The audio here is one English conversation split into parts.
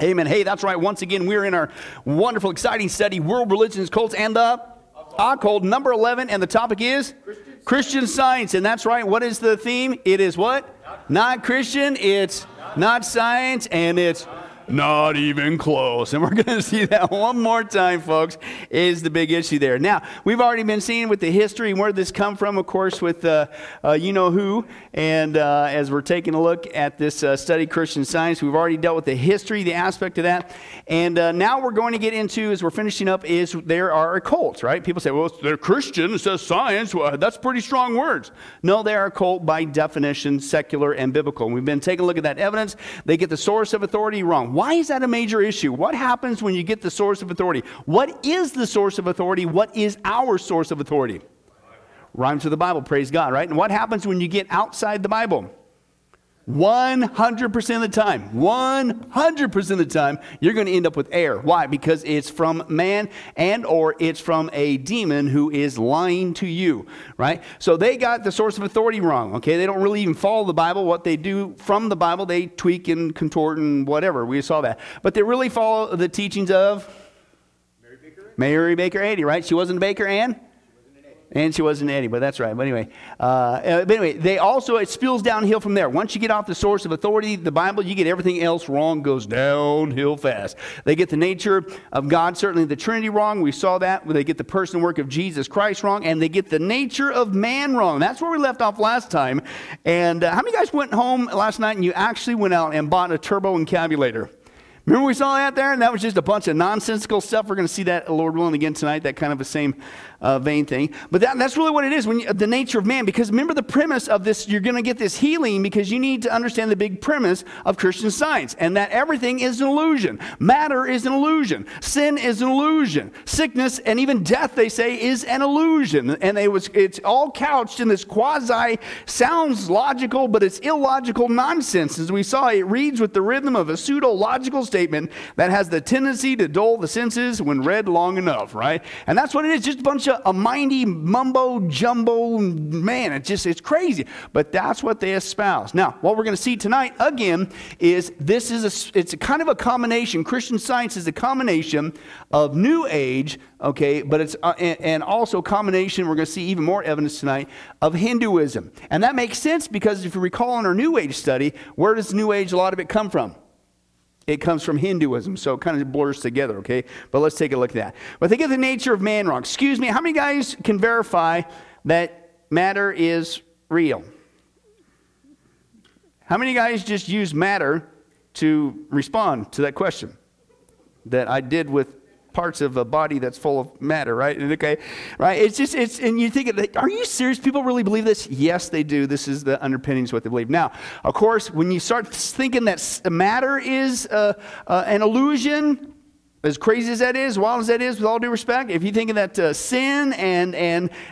Amen. Hey, that's right. Once again, we're in our wonderful, exciting study, World Religions, Cults, and the Occult, number 11, and the topic is Christian Science. And that's right. What is the theme? It is what? Not Christian, it's not science, and it's not even close. And we're going to see that one more time, folks, is the big issue there. Now, we've already been seeing with the history and where this come from, of course, with you-know-who. And as we're taking a look at this study, Christian Science, we've already dealt with the history, the aspect of that. And now we're going to get into, as we're finishing up, is there are cults, right? People say, well, they're Christian. It says science. Well, that's pretty strong words. No, they are a cult by definition, secular and biblical. And we've been taking a look at that evidence. They get the source of authority wrong. Why is that a major issue? What happens when you get the source of authority? What is the source of authority? What is our source of authority? Rhymes with the Bible, praise God, right? And what happens when you get outside the Bible? 100% of the time, 100% of the time, you're going to end up with error. Why? Because it's from man and or it's from a demon who is lying to you, right? So they got the source of authority wrong, okay? They don't really even follow the Bible. What they do from the Bible, they tweak and contort and whatever. We saw that. But they really follow the teachings of Mary Baker Eddy, right? She wasn't a baker and? And she wasn't Eddie, but that's right. But anyway, they also, it spills downhill from there. Once you get off the source of authority, the Bible, you get everything else wrong, goes downhill fast. They get the nature of God, certainly the Trinity wrong. We saw that. They get the person and work of Jesus Christ wrong, and they get the nature of man wrong. That's where we left off last time. And how many of you guys went home last night and you actually went out and bought a turbo encabulator? Remember we saw that there? And that was just a bunch of nonsensical stuff. We're going to see that, Lord willing, again tonight, that kind of the same vein thing. But that's really what it is, when you, the nature of man. Because remember the premise of this, you're going to get this healing because you need to understand the big premise of Christian Science. And that everything is an illusion. Matter is an illusion. Sin is an illusion. Sickness and even death, they say, is an illusion. And it's all couched in this quasi, sounds logical, but it's illogical nonsense. As we saw, it reads with the rhythm of a pseudo-logical statement. That has the tendency to dull the senses when read long enough, right? And that's what it is, just a bunch of a mindy mumbo jumbo, man, it's crazy. But that's what they espouse. Now, what we're going to see tonight, again, is it's a kind of a combination. Christian Science is a combination of New Age, okay, but it's, and also a combination, we're going to see even more evidence tonight, of Hinduism. And that makes sense because if you recall in our New Age study, where does New Age, a lot of it come from? It comes from Hinduism, so it kind of blurs together, okay? But let's take a look at that. But they get the nature of man wrong. Excuse me, how many guys can verify that matter is real? How many guys just use matter to respond to that question that I did with parts of a body that's full of matter, right? Okay, right? And you think, are you serious? People really believe this? Yes, they do. This is the underpinnings of what they believe. Now, of course, when you start thinking that matter is an illusion, as crazy as that is, wild as that is, with all due respect, if you're thinking that sin and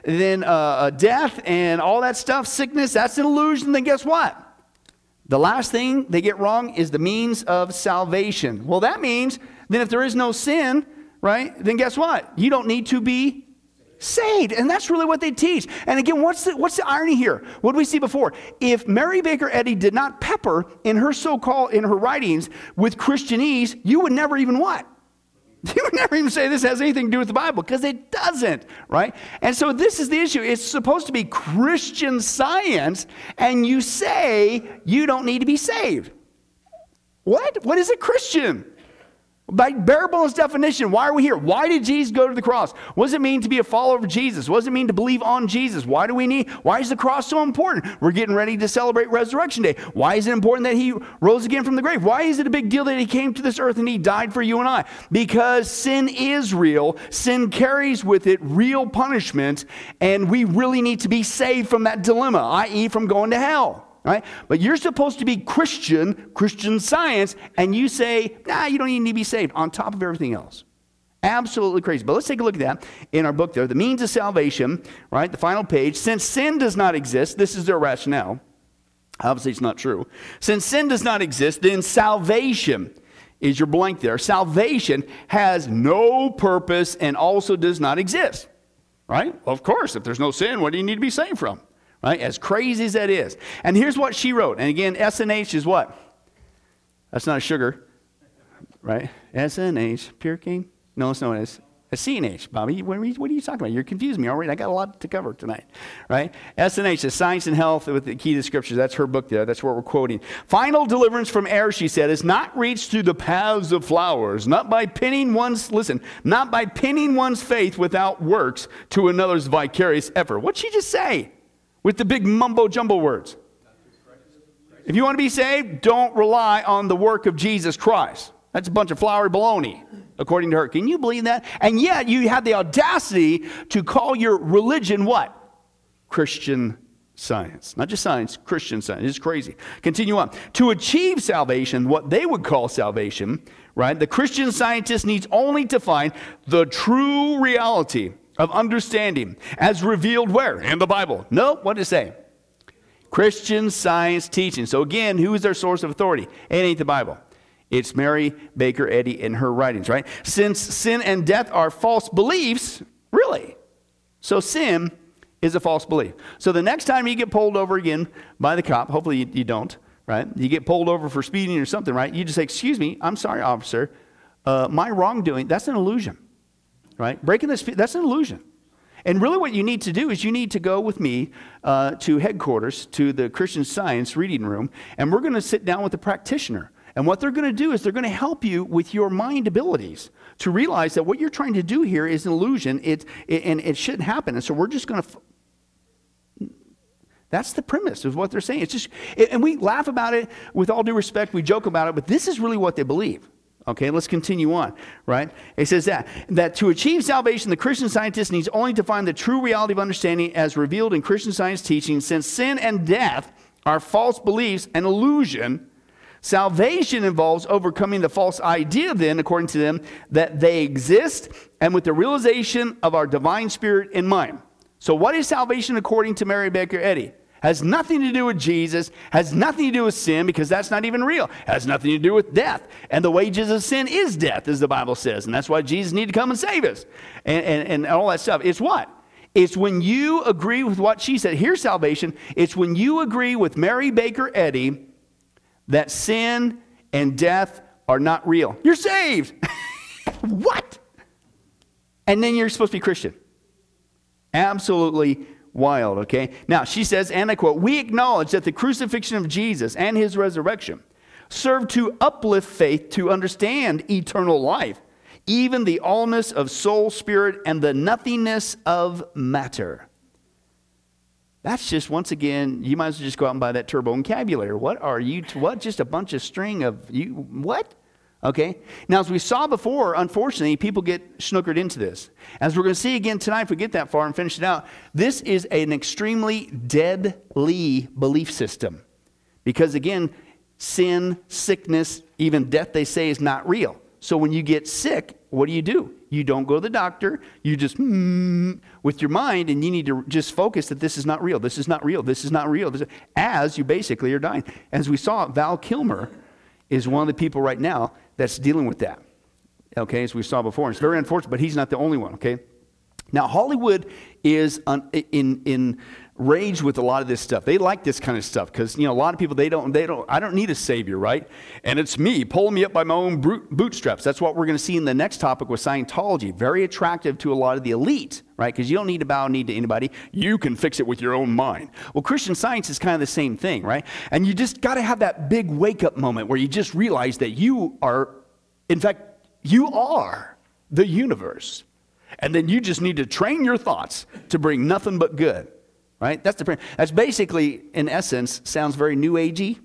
then death and all that stuff, sickness, that's an illusion, then guess what? The last thing they get wrong is the means of salvation. Well, that means then if there is no sin, right? Then guess what? You don't need to be saved. And that's really what they teach. And again, what's the irony here? What did we see before? If Mary Baker Eddy did not pepper in her so-called, in her writings with Christianese, you would never even what? You would never even say this has anything to do with the Bible because it doesn't, right? And so this is the issue. It's supposed to be Christian Science and you say you don't need to be saved. What? What is a Christian? By bare bones definition, why are we here? Why did Jesus go to the cross? What does it mean to be a follower of Jesus? What does it mean to believe on Jesus? Why is the cross so important? We're getting ready to celebrate Resurrection Day. Why is it important that he rose again from the grave? Why is it a big deal that he came to this earth and he died for you and I? Because sin is real. Sin carries with it real punishment, and we really need to be saved from that dilemma, i.e. from going to hell. Right? But you're supposed to be Christian Science, and you say, nah, you don't even need to be saved on top of everything else. Absolutely crazy. But let's take a look at that in our book there. The means of salvation, right? The final page. Since sin does not exist, this is their rationale. Obviously, it's not true. Since sin does not exist, then salvation is your blank there. Salvation has no purpose and also does not exist, right? Well, of course, if there's no sin, what do you need to be saved from? Right? As crazy as that is. And here's what she wrote. And again, S&H is what? That's not sugar. right? SNH, Purking? No, it's known as a CNH. Bobby, what are you talking about? You're confusing me already. I got a lot to cover tonight, right? SNH is Science and Health with the Key to the Scriptures. That's her book there. That's what we're quoting. Final deliverance from error, she said, is not reached through the paths of flowers, not by pinning one's faith without works to another's vicarious effort. What'd she just say with the big mumbo jumbo words? If you want to be saved, don't rely on the work of Jesus Christ. That's a bunch of flowery baloney, according to her. Can you believe that? And yet you have the audacity to call your religion what? Christian Science. Not just science, Christian Science. It's crazy. Continue on. To achieve salvation, what they would call salvation, right? The Christian scientist needs only to find the true reality of understanding as revealed where? In the Bible. No, what did it say? Christian Science teaching. So again, who is their source of authority? It ain't the Bible. It's Mary Baker Eddy and her writings, right? Since sin and death are false beliefs, really. So sin is a false belief. So the next time you get pulled over again by the cop, hopefully you don't, right? You get pulled over for speeding or something, right? You just say, excuse me, I'm sorry, officer. My wrongdoing, that's an illusion, right? Breaking the speed, that's an illusion. And really what you need to do is you need to go with me to headquarters, to the Christian Science reading room, and we're going to sit down with the practitioner. And what they're going to do is they're going to help you with your mind abilities to realize that what you're trying to do here is an illusion, and it shouldn't happen. And so we're just going to... That's the premise of what they're saying. It's just, and we laugh about it with all due respect. We joke about it, but this is really what they believe. Okay, let's continue on, right? It says that to achieve salvation, the Christian scientist needs only to find the true reality of understanding as revealed in Christian Science teaching. Since sin and death are false beliefs and illusion... Salvation involves overcoming the false idea then, according to them, that they exist and with the realization of our divine spirit in mind. So what is salvation according to Mary Baker Eddy? Has nothing to do with Jesus, has nothing to do with sin because that's not even real. Has nothing to do with death. And the wages of sin is death, as the Bible says. And that's why Jesus needed to come and save us and all that stuff. It's what? It's when you agree with what she said. Here's salvation. It's when you agree with Mary Baker Eddy that sin and death are not real. You're saved. What? And then you're supposed to be Christian. Absolutely wild, okay? Now, she says, and I quote, "We acknowledge that the crucifixion of Jesus and his resurrection serve to uplift faith to understand eternal life, even the allness of soul, spirit, and the nothingness of matter." That's just, once again, you might as well just go out and buy that turbo encabulator. What are you, what? Just a bunch of string of, you, what? Okay. Now, as we saw before, unfortunately, people get snookered into this. As we're going to see again tonight, if we get that far and finish it out, this is an extremely deadly belief system. Because, again, sin, sickness, even death, they say, is not real. So when you get sick, what do? You don't go to the doctor. You just with your mind, and you need to just focus that this is not real. This is not real. This is not real. As you basically are dying. As we saw, Val Kilmer is one of the people right now that's dealing with that. Okay, as we saw before. It's very unfortunate, but he's not the only one, okay? Now, Hollywood is enraged with a lot of this stuff. They like this kind of stuff because, you know, a lot of people, I don't need a savior, right? And it's me, pulling me up by my own bootstraps. That's what we're going to see in the next topic with Scientology. Very attractive to a lot of the elite, right? Because you don't need to bow knee to anybody. You can fix it with your own mind. Well, Christian Science is kind of the same thing, right? And you just got to have that big wake-up moment where you just realize that you are, in fact, you are the universe. And then you just need to train your thoughts to bring nothing but good, right? That's the prayer. That's basically, in essence, sounds very New Agey.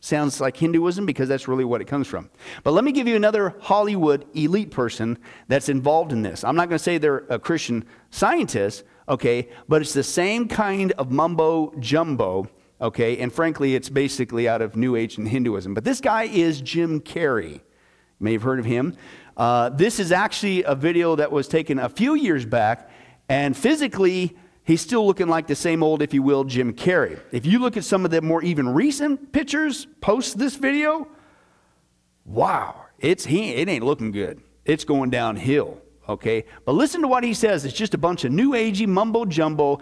Sounds like Hinduism because that's really what it comes from. But let me give you another Hollywood elite person that's involved in this. I'm not going to say they're a Christian scientist, okay, but it's the same kind of mumbo jumbo, okay, and frankly, it's basically out of New Age and Hinduism. But this guy is Jim Carrey. You may have heard of him. This is actually a video that was taken a few years back, and physically, he's still looking like the same old, if you will, Jim Carrey. If you look at some of the more even recent pictures post this video, wow, it ain't looking good. It's going downhill, okay? But listen to what he says. It's just a bunch of New Agey mumbo-jumbo.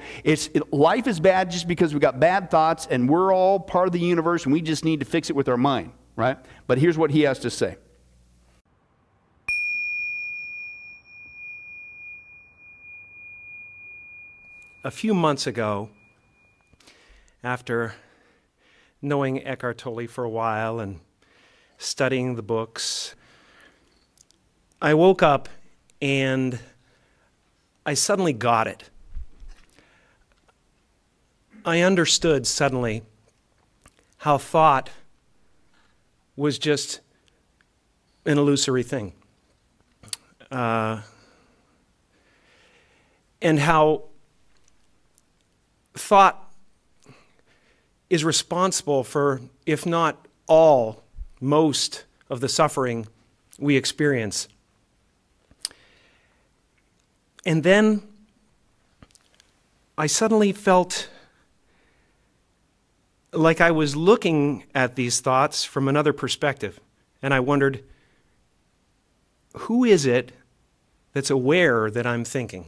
Life is bad just because we got bad thoughts, and we're all part of the universe, and we just need to fix it with our mind, right? But here's what he has to say. a few months ago, after knowing Eckhart Tolle for a while and studying the books, I woke up and I suddenly got it. I understood suddenly how thought was just an illusory thing, and how thought is responsible for, if not all, most of the suffering we experience. And then I suddenly felt like I was looking at these thoughts from another perspective, and I wondered, who is it that's aware that I'm thinking?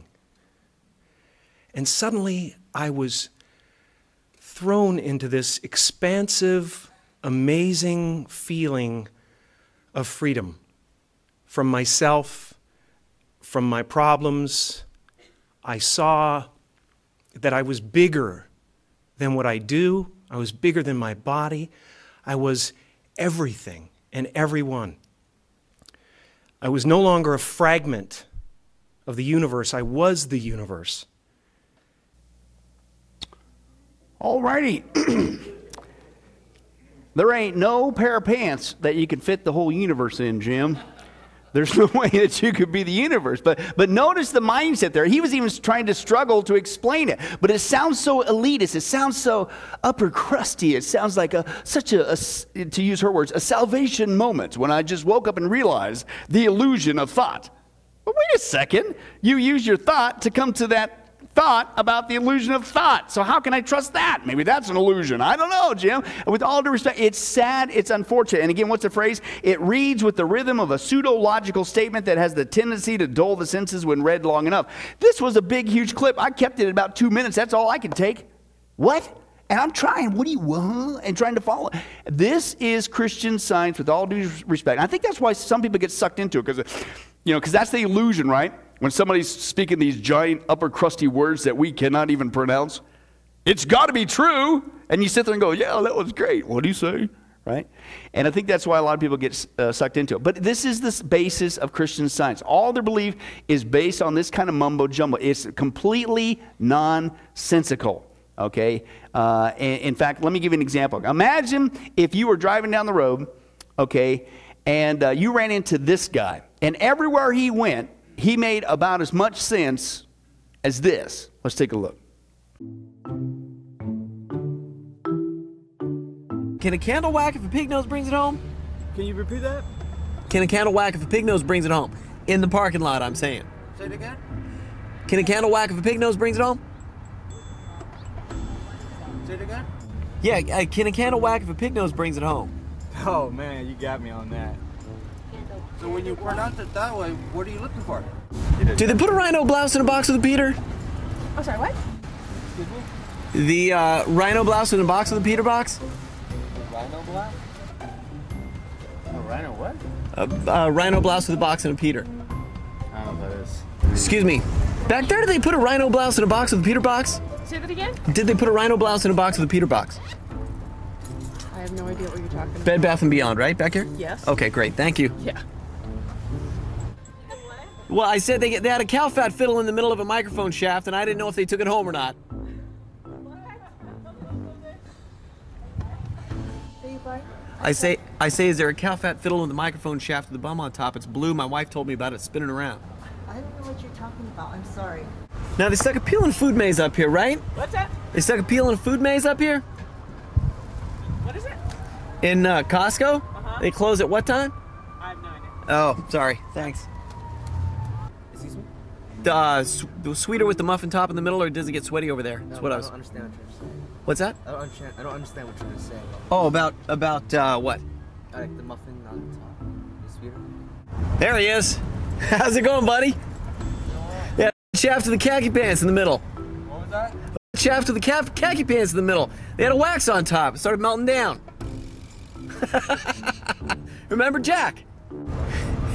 And suddenly I was thrown into this expansive, amazing feeling of freedom from myself, from my problems. I saw that I was bigger than what I do. I was bigger than my body. I was everything and everyone. I was no longer a fragment of the universe. I was the universe. All righty. There ain't no pair of pants that you can fit the whole universe in, Jim. There's no way that you could be the universe. But notice the mindset there. He was even trying to struggle to explain it. But it sounds so elitist. It sounds so upper crusty. It sounds like such a, to use her words, a salvation moment when I just woke up and realized the illusion of thought. But wait a second. You use your thought to come to that thought about the illusion of thought. So how can I trust that? Maybe that's an illusion. I don't know, Jim. With all due respect, it's sad, it's unfortunate. And again, what's the phrase? It reads with the rhythm of a pseudo-logical statement that has the tendency to dull the senses when read long enough. This was a big, huge clip. I kept it at about 2 minutes. That's all I could take. What? And I'm trying, what do you, and trying to follow. This is Christian Science with all due respect. And I think that's why some people get sucked into it, because, you know, because that's the illusion, right? When somebody's speaking these giant upper crusty words that we cannot even pronounce, it's got to be true. And you sit there and go, yeah, that was great. What do you say? Right? And I think that's why a lot of people get sucked into it. But this is the basis of Christian Science. All their belief is based on this kind of mumbo jumbo. It's completely nonsensical. Okay? In fact, let me give you an example. Imagine if you were driving down the road, okay, and you ran into this guy. And everywhere he went, he made about as much sense as this. Let's take a look. Can a candle whack if a pig nose brings it home? Can you repeat that? Can a candle whack if a pig nose brings it home? In the parking lot, I'm saying. Say it again? Can a candle whack if a pig nose brings it home? Say it again? Yeah, can a candle whack if a pig nose brings it home? Oh man, you got me on that. So when you pronounce it that way, what are you looking for? Did they put a rhino blouse in a box with a Peter? Oh, sorry, what? Excuse me? The rhino blouse in a box with a Peter box? A rhino blouse? A rhino what? A rhino blouse with a box and a Peter. I don't know what that is. Excuse me. Back there, did they put a rhino blouse in a box with a Peter box? Say that again? Did they put a rhino blouse in a box with a Peter box? I have no idea what you're talking about. Bed Bath & Beyond, right? Back here? Yes. Okay, great. Thank you. Yeah. Well, I said they had a cow fat fiddle in the middle of a microphone shaft, and I didn't know if they took it home or not. I say, is there a cow fat fiddle in the microphone shaft with the bum on top? It's blue. My wife told me about it spinning around. I don't know what you're talking about. I'm sorry. Now, they stuck a peel and food maze up here, right? What's that? They stuck a peel and food maze up here? What is it? In Costco? Uh-huh. They close at what time? I have no idea. Oh, sorry. Thanks. Sweeter with the muffin top in the middle, or does it get sweaty over there? No, that's what I don't understand what you're saying. What's that? I don't understand what you're saying. Oh, about what? I like the muffin on the top. The sweeter. There he is. How's it going, buddy? Yeah, shaft of the khaki pants in the middle. What was that? Shaft of the khaki pants in the middle. They had a wax on top. It started melting down. Remember Jack?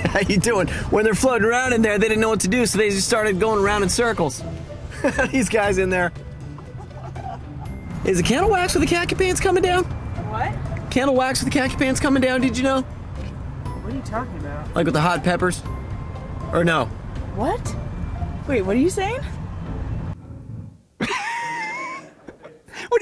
How you doing? When they're floating around in there, they didn't know what to do, so they just started going around in circles. These guys in there. Is a can of wax with the khaki pants coming down? What? Can of wax with the khaki pants coming down, did you know? What are you talking about? Like with the hot peppers? Or no? What? Wait, what are you saying?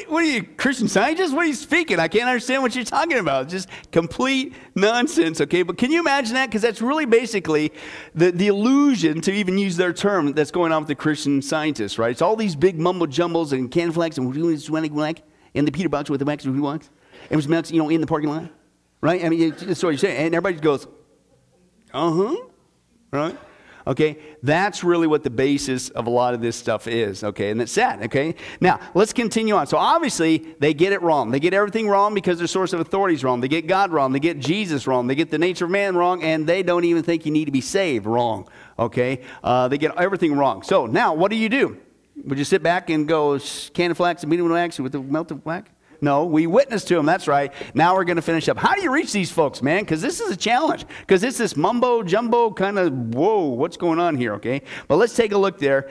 What are you, Christian Scientist? What are you speaking? I can't understand what you're talking about. Just complete nonsense, okay? But can you imagine that? Because that's really basically the illusion, to even use their term, that's going on with the Christian Scientists, right? It's all these big mumble-jumbles and can flags and in the Peter box with the wax and wax. It was Max, you know, in the parking lot, right? I mean, that's what you're saying. And everybody goes, uh-huh, right? Okay, that's really what the basis of a lot of this stuff is, okay? And it's sad, okay? Now, let's continue on. So obviously, they get it wrong. They get everything wrong because their source of authority is wrong. They get God wrong. They get Jesus wrong. They get the nature of man wrong, and they don't even think you need to be saved wrong, okay? They get everything wrong. So now, what do? Would you sit back and go, candy flax and medium wax with the melted wax? No, we witness to them. That's right. Now we're going to finish up. How do you reach these folks, man? Because this is a challenge. Because it's this mumbo-jumbo kind of, whoa, what's going on here, okay? But let's take a look there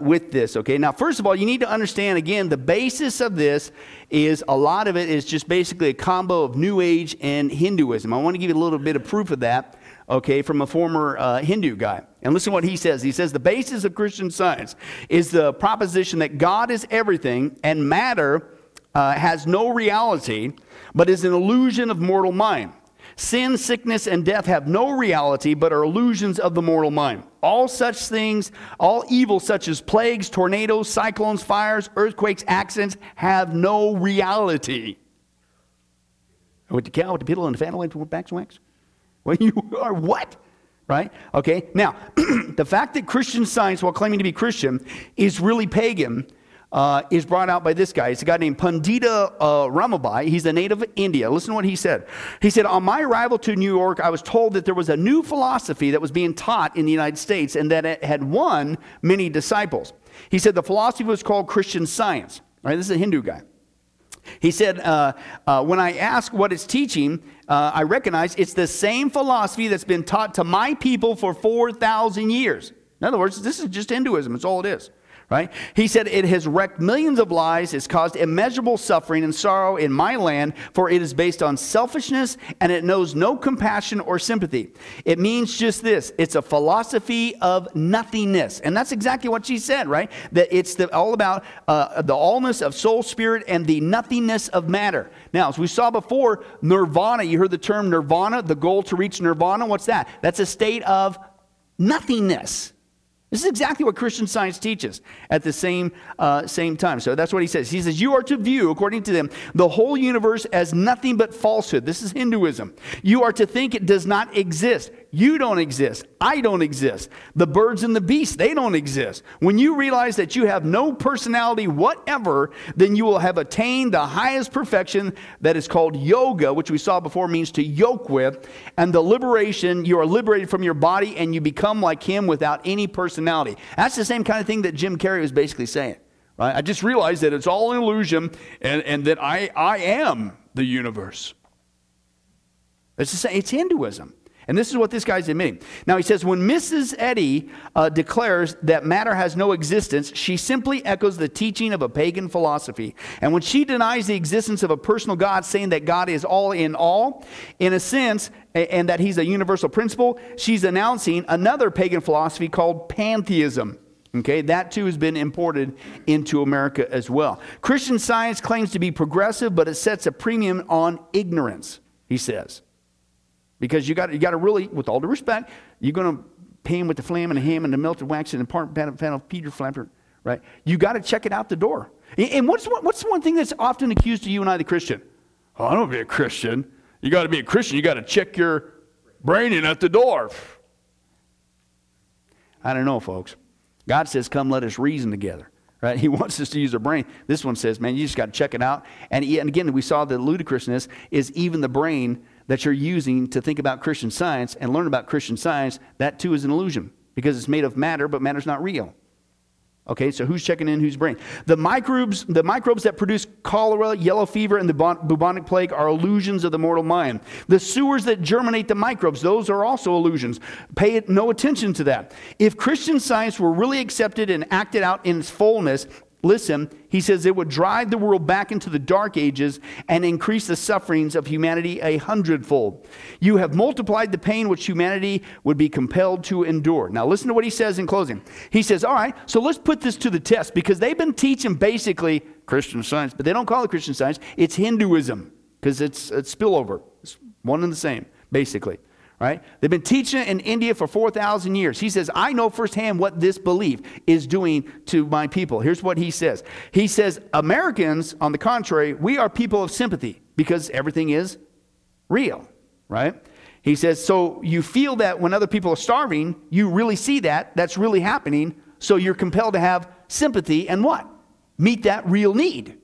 with this, okay? Now, first of all, you need to understand, again, the basis of this is a lot of it is just basically a combo of New Age and Hinduism. I want to give you a little bit of proof of that, okay, from a former Hindu guy. And listen to what he says. He says, the basis of Christian Science is the proposition that God is everything and matter has no reality, but is an illusion of mortal mind. Sin, sickness, and death have no reality, but are illusions of the mortal mind. All such things, all evil such as plagues, tornadoes, cyclones, fires, earthquakes, accidents, have no reality. With the cow, with the piddle, and the fan, with the wax? Well, you are what? Right? Okay. Now, the fact that Christian Science, while claiming to be Christian, is really pagan, is brought out by this guy. It's a guy named Pandita Ramabai. He's a native of India. Listen to what he said. He said, on my arrival to New York, I was told that there was a new philosophy that was being taught in the United States and that it had won many disciples. He said the philosophy was called Christian Science. All right, this is a Hindu guy. He said, when I ask what it's teaching, I recognize it's the same philosophy that's been taught to my people for 4,000 years. In other words, this is just Hinduism. It's all it is. Right? He said, it has wrecked millions of lives, it's caused immeasurable suffering and sorrow in my land, for it is based on selfishness and it knows no compassion or sympathy. It means just this, it's a philosophy of nothingness. And that's exactly what she said, right? That it's all about the allness of soul, spirit, and the nothingness of matter. Now, as we saw before, nirvana, you heard the term nirvana, the goal to reach nirvana, what's that? That's a state of nothingness. This is exactly what Christian Science teaches at the same time. So that's what he says. He says, you are to view, according to them, the whole universe as nothing but falsehood. This is Hinduism. You are to think it does not exist. You don't exist. I don't exist. The birds and the beasts, they don't exist. When you realize that you have no personality whatever, then you will have attained the highest perfection that is called yoga, which we saw before means to yoke with, and the liberation, you are liberated from your body and you become like him without any personality. That's the same kind of thing that Jim Carrey was basically saying. Right? I just realized that it's all an illusion and that I am the universe. It's the same, it's Hinduism. And this is what this guy's admitting. Now, he says, when Mrs. Eddy declares that matter has no existence, she simply echoes the teaching of a pagan philosophy. And when she denies the existence of a personal God, saying that God is all in all, in a sense, and that he's a universal principle, she's announcing another pagan philosophy called pantheism. Okay, that too has been imported into America as well. Christian Science claims to be progressive, but it sets a premium on ignorance, he says. Because you got to really, with all due respect, you're going to pan with the flam and the ham and the melted wax and the pan of Peter Flapper, right? You got to check it out the door. And what's one thing that's often accused to you and I, the Christian? Oh, I don't be a Christian. You got to be a Christian. You got to check your brain in at the door. I don't know, folks. God says, "Come, let us reason together." Right? He wants us to use our brain. This one says, "Man, you just got to check it out." And again, we saw the ludicrousness is even the brain that you're using to think about Christian Science and learn about Christian Science, that too is an illusion because it's made of matter, but matter's not real. Okay, so who's checking in, who's brain? The microbes that produce cholera, yellow fever, and the bubonic plague are illusions of the mortal mind. The sewers that germinate the microbes, those are also illusions. Pay no attention to that. If Christian Science were really accepted and acted out in its fullness, listen, he says it would drive the world back into the dark ages and increase the sufferings of humanity 100-fold. You have multiplied the pain which humanity would be compelled to endure. Now listen to what he says in closing. He says, all right, so let's put this to the test, because they've been teaching basically Christian Science, but they don't call it Christian Science. It's Hinduism, because it's spillover. It's one and the same, basically. Right? They've been teaching it in India for 4,000 years. He says, I know firsthand what this belief is doing to my people. Here's what he says. He says, Americans, on the contrary, we are people of sympathy because everything is real, right? He says, so you feel that when other people are starving, you really see that. That's really happening. So you're compelled to have sympathy and what? Meet that real need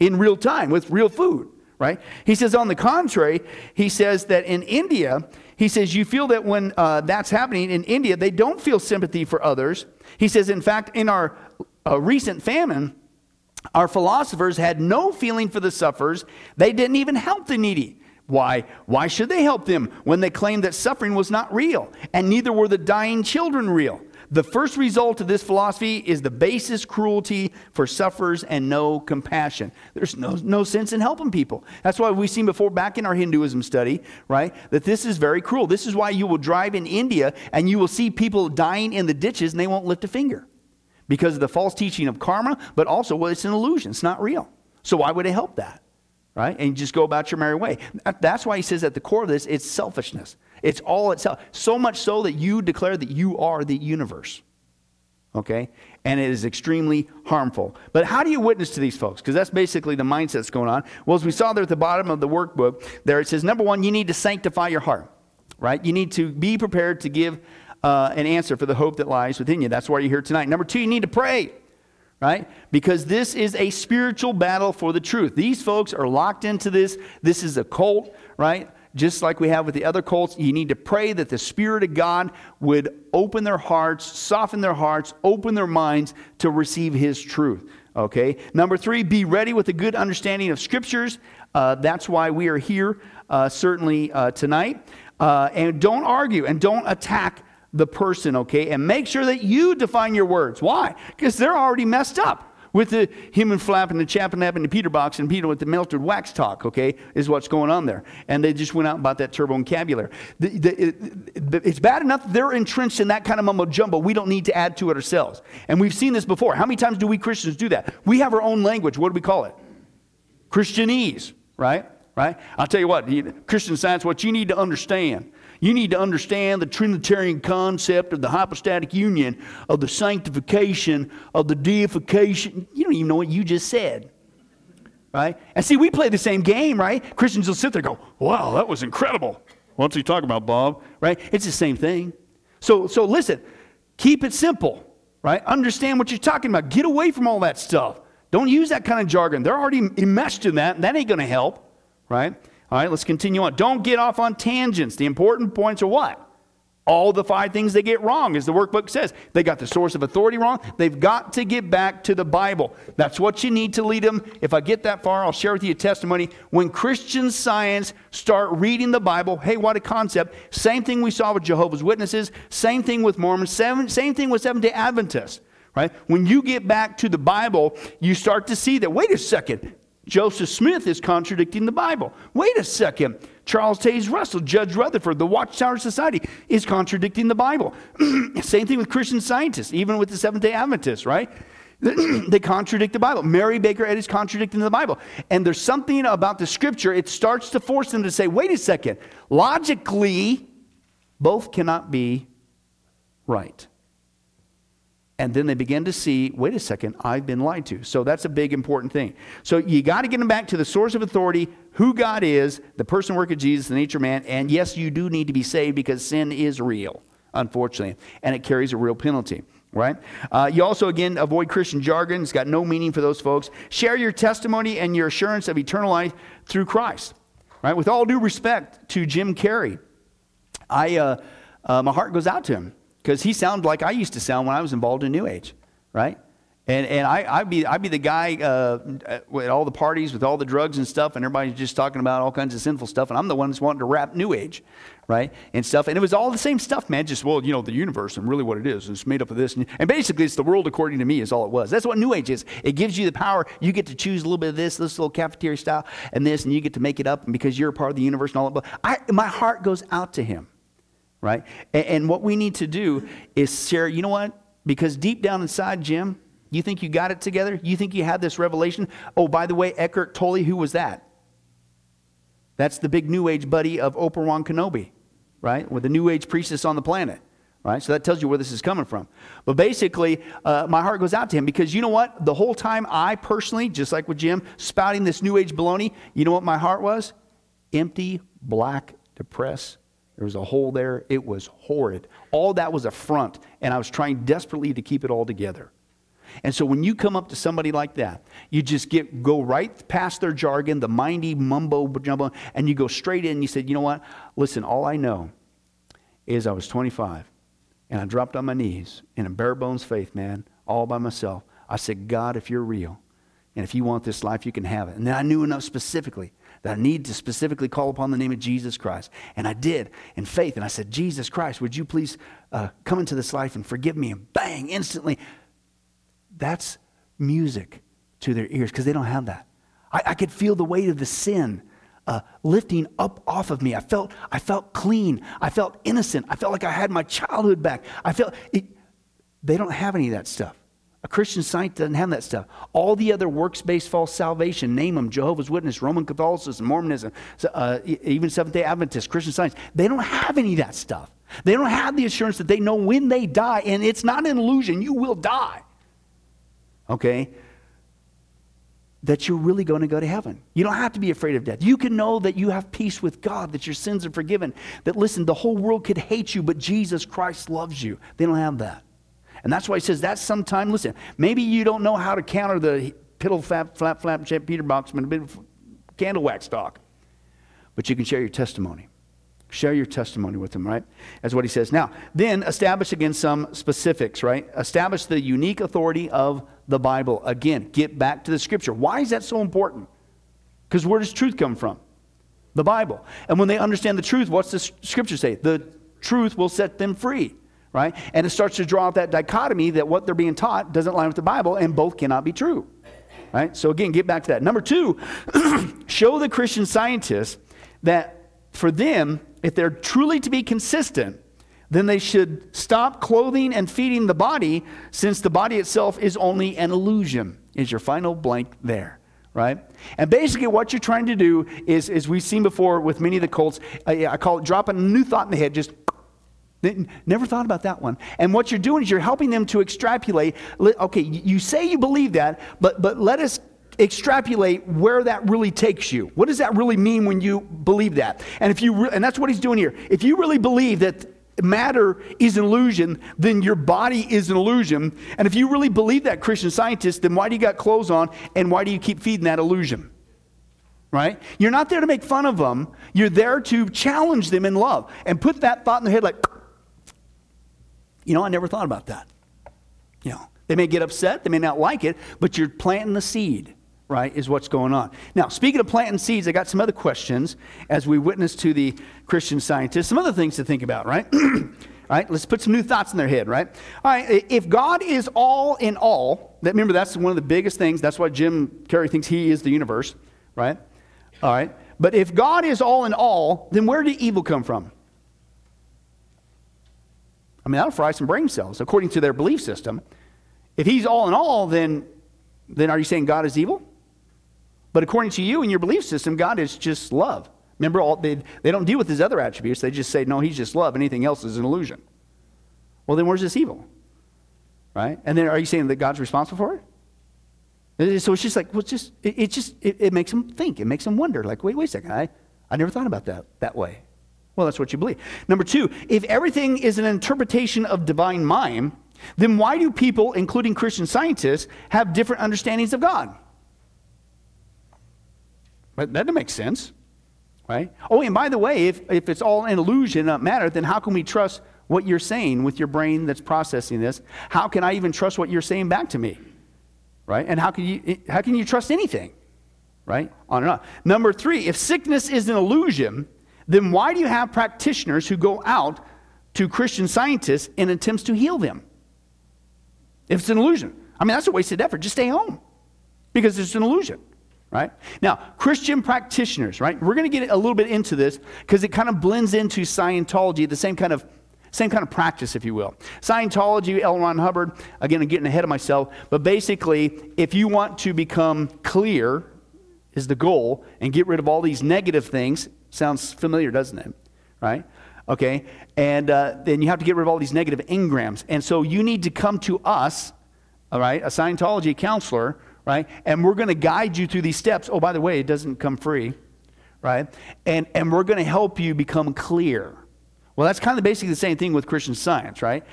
in real time with real food, right? He says, on the contrary, he says that in India, he says, you feel that when that's happening in India, they don't feel sympathy for others. He says, in fact, in our recent famine, our philosophers had no feeling for the sufferers. They didn't even help the needy. Why? Why should they help them when they claimed that suffering was not real, and neither were the dying children real? The first result of this philosophy is the basest cruelty for sufferers and no compassion. There's no sense in helping people. That's why we've seen before back in our Hinduism study, right, that this is very cruel. This is why you will drive in India and you will see people dying in the ditches and they won't lift a finger because of the false teaching of karma, but also, well, it's an illusion. It's not real. So why would it help that, right? And you just go about your merry way. That's why he says at the core of this, it's selfishness. It's all itself. So much so that you declare that you are the universe. Okay? And it is extremely harmful. But how do you witness to these folks? Because that's basically the mindset that's going on. Well, as we saw there at the bottom of the workbook, there it says, number one, you need to sanctify your heart. Right? You need to be prepared to give an answer for the hope that lies within you. That's why you're here tonight. Number two, you need to pray. Right? Because this is a spiritual battle for the truth. These folks are locked into this. This is a cult. Right? Just like we have with the other cults, you need to pray that the Spirit of God would open their hearts, soften their hearts, open their minds to receive His truth. Okay? Number three, be ready with a good understanding of Scriptures. That's why we are here, certainly tonight. And don't argue and don't attack the person, okay? And make sure that you define your words. Why? Because they're already messed up with the him and flap and the chap and nap and the Peter box and Peter with the melted wax talk, okay, is what's going on there. And they just went out and bought that turbo vocabulary. It's bad enough they're entrenched in that kind of mumbo jumbo. We don't need to add to it ourselves. And we've seen this before. How many times do we Christians do that? We have our own language. What do we call it? Christianese, right? Right? I'll tell you what, Christian Science, what you need to understand. You need to understand the Trinitarian concept of the hypostatic union, of the sanctification, of the deification. You don't even know what you just said, right? And see, we play the same game, right? Christians will sit there and go, wow, that was incredible. What's he talking about, Bob? Right? It's the same thing. So listen, keep it simple, right? Understand what you're talking about. Get away from all that stuff. Don't use that kind of jargon. They're already enmeshed in that, and that ain't going to help, right? All right, let's continue on. Don't get off on tangents. The important points are what? All the five things they get wrong, as the workbook says. They got the source of authority wrong. They've got to get back to the Bible. That's what you need to lead them. If I get that far, I'll share with you a testimony. When Christian Science start reading the Bible, hey, what a concept. Same thing we saw with Jehovah's Witnesses. Same thing with Mormons. Same thing with Seventh-day Adventists. Right? When you get back to the Bible, you start to see that, wait a second, Joseph Smith is contradicting the Bible. Wait a second. Charles Taze Russell, Judge Rutherford, the Watchtower Society is contradicting the Bible. Same thing with Christian Scientists, even with the Seventh-day Adventists, right? They contradict the Bible. Mary Baker Eddy is contradicting the Bible. And there's something about the Scripture, it starts to force them to say, wait a second, logically, both cannot be right. And then they begin to see, wait a second, I've been lied to. So that's a big important thing. So you got to get them back to the source of authority, who God is, the person, work of Jesus, the nature of man. And yes, you do need to be saved because sin is real, unfortunately. And it carries a real penalty, right? You also, again, avoid Christian jargon. It's got no meaning for those folks. Share your testimony and your assurance of eternal life through Christ, right? With all due respect to Jim Carrey, my heart goes out to him. Because he sounded like I used to sound when I was involved in New Age. right? And I'd be the guy at all the parties with all the drugs and stuff, and everybody's just talking about all kinds of sinful stuff, and I'm the one that's wanting to rap New Age, right, and stuff. And it was all the same stuff, man, just, well, you know, the universe and really what it is. It's made up of this. And basically, it's the world according to me is all it was. That's what New Age is. It gives you the power. You get to choose a little bit of this little cafeteria style, and this, and you get to make it up, and because you're a part of the universe and all that. But my heart goes out to him, right? And what we need to do is, Sarah, you know what? Because deep down inside, Jim, you think you got it together? You think you had this revelation? Oh, by the way, Eckhart Tolle, who was that? That's the big New Age buddy of Oprah Winfrey, right? With the New Age priestess on the planet, right? So that tells you where this is coming from. But basically, my heart goes out to him because you know what? The whole time I personally, just like with Jim, spouting this New Age baloney, you know what my heart was? Empty, black, depressed. There was a hole there. It was horrid. All that was a front, and I was trying desperately to keep it all together. And so when you come up to somebody like that, you just go right past their jargon, the mindy mumbo jumbo, and you go straight in. And you said, you know what? Listen, all I know is I was 25, and I dropped on my knees in a bare bones faith, man, all by myself. I said, God, if you're real, and if you want this life, you can have it. And then I knew enough specifically that I need to specifically call upon the name of Jesus Christ. And I did in faith, and I said, Jesus Christ, would you please come into this life and forgive me? And bang, instantly. That's music to their ears because they don't have that. I could feel the weight of the sin lifting up off of me. I felt clean. I felt innocent. I felt like I had my childhood back. They don't have any of that stuff. A Christian Science doesn't have that stuff. All the other works-based false salvation, name them, Jehovah's Witness, Roman Catholicism, Mormonism, even Seventh-day Adventists, Christian Science, they don't have any of that stuff. They don't have the assurance that they know when they die, and it's not an illusion. You will die. Okay, that you're really going to go to heaven. You don't have to be afraid of death. You can know that you have peace with God, that your sins are forgiven, that, listen, the whole world could hate you, but Jesus Christ loves you. They don't have that. And that's why he says that sometime, listen, maybe you don't know how to counter the piddle, flap, flap, flap, Peter Boxman, candle wax talk, but you can share your testimony. Share your testimony with them, right? That's what he says. Now, then establish again some specifics, right? Establish the unique authority of the Bible. Again, get back to the Scripture. Why is that so important? Because where does truth come from? The Bible. And when they understand the truth, what's the Scripture say? The truth will set them free, right? And it starts to draw out that dichotomy that what they're being taught doesn't line with the Bible and both cannot be true, right? So again, get back to that. Number two, show the Christian Scientists that for them, if they're truly to be consistent, then they should stop clothing and feeding the body, since the body itself is only an illusion, is your final blank there, right? And basically what you're trying to do is, as we've seen before with many of the cults, I call it dropping a new thought in the head, just never thought about that one. And what you're doing is you're helping them to extrapolate, okay, you say you believe that, but let us extrapolate where that really takes you. What does that really mean when you believe that? And if you and that's what he's doing here. If you really believe that matter is an illusion, then your body is an illusion. And if you really believe that, Christian Scientist, then why do you got clothes on and why do you keep feeding that illusion? Right? You're not there to make fun of them. You're there to challenge them in love and put that thought in their head like, you know, I never thought about that. You know, they may get upset, they may not like it, but you're planting the seed. Right, is what's going on. Now, speaking of planting seeds, I got some other questions as we witness to the Christian Scientists. Some other things to think about, right? All right, let's put some new thoughts in their head, right? All right, if God is all in all, that, remember that's one of the biggest things. That's why Jim Carrey thinks he is the universe, right? All right, but if God is all in all, then where did evil come from? I mean, that'll fry some brain cells, according to their belief system. If he's all in all, then are you saying God is evil? But according to you and your belief system, God is just love. Remember, they don't deal with his other attributes. They just say, no, he's just love. Anything else is an illusion. Well, then where's this evil? Right? And then are you saying that God's responsible for it? So it's just like, well, it makes them think. It makes them wonder. Like, wait a second. I never thought about that way. Well, that's what you believe. Number two, if everything is an interpretation of divine mind, then why do people, including Christian Scientists, have different understandings of God? But that doesn't make sense, right? Oh, and by the way, if it's all an illusion, not matter, then how can we trust what you're saying with your brain that's processing this. How can I even trust what you're saying back to me, right? And how can you trust anything, right? On and on. Number three, if sickness is an illusion, then why do you have practitioners who go out to Christian Scientists in attempts to heal them? If it's an illusion. I mean, that's a wasted effort. Just stay home because it's an illusion, right? Now, Christian practitioners, right? We're going to get a little bit into this because it kind of blends into Scientology, the same kind of practice, if you will. Scientology, L. Ron Hubbard, again, I'm getting ahead of myself, but basically, if you want to become clear is the goal and get rid of all these negative things, sounds familiar, doesn't it, right? Okay, and then you have to get rid of all these negative engrams. And so you need to come to us, all right, a Scientology counselor, right? And we're going to guide you through these steps. Oh, by the way, it doesn't come free, right? And we're going to help you become clear. Well, that's kind of basically the same thing with Christian Science, right?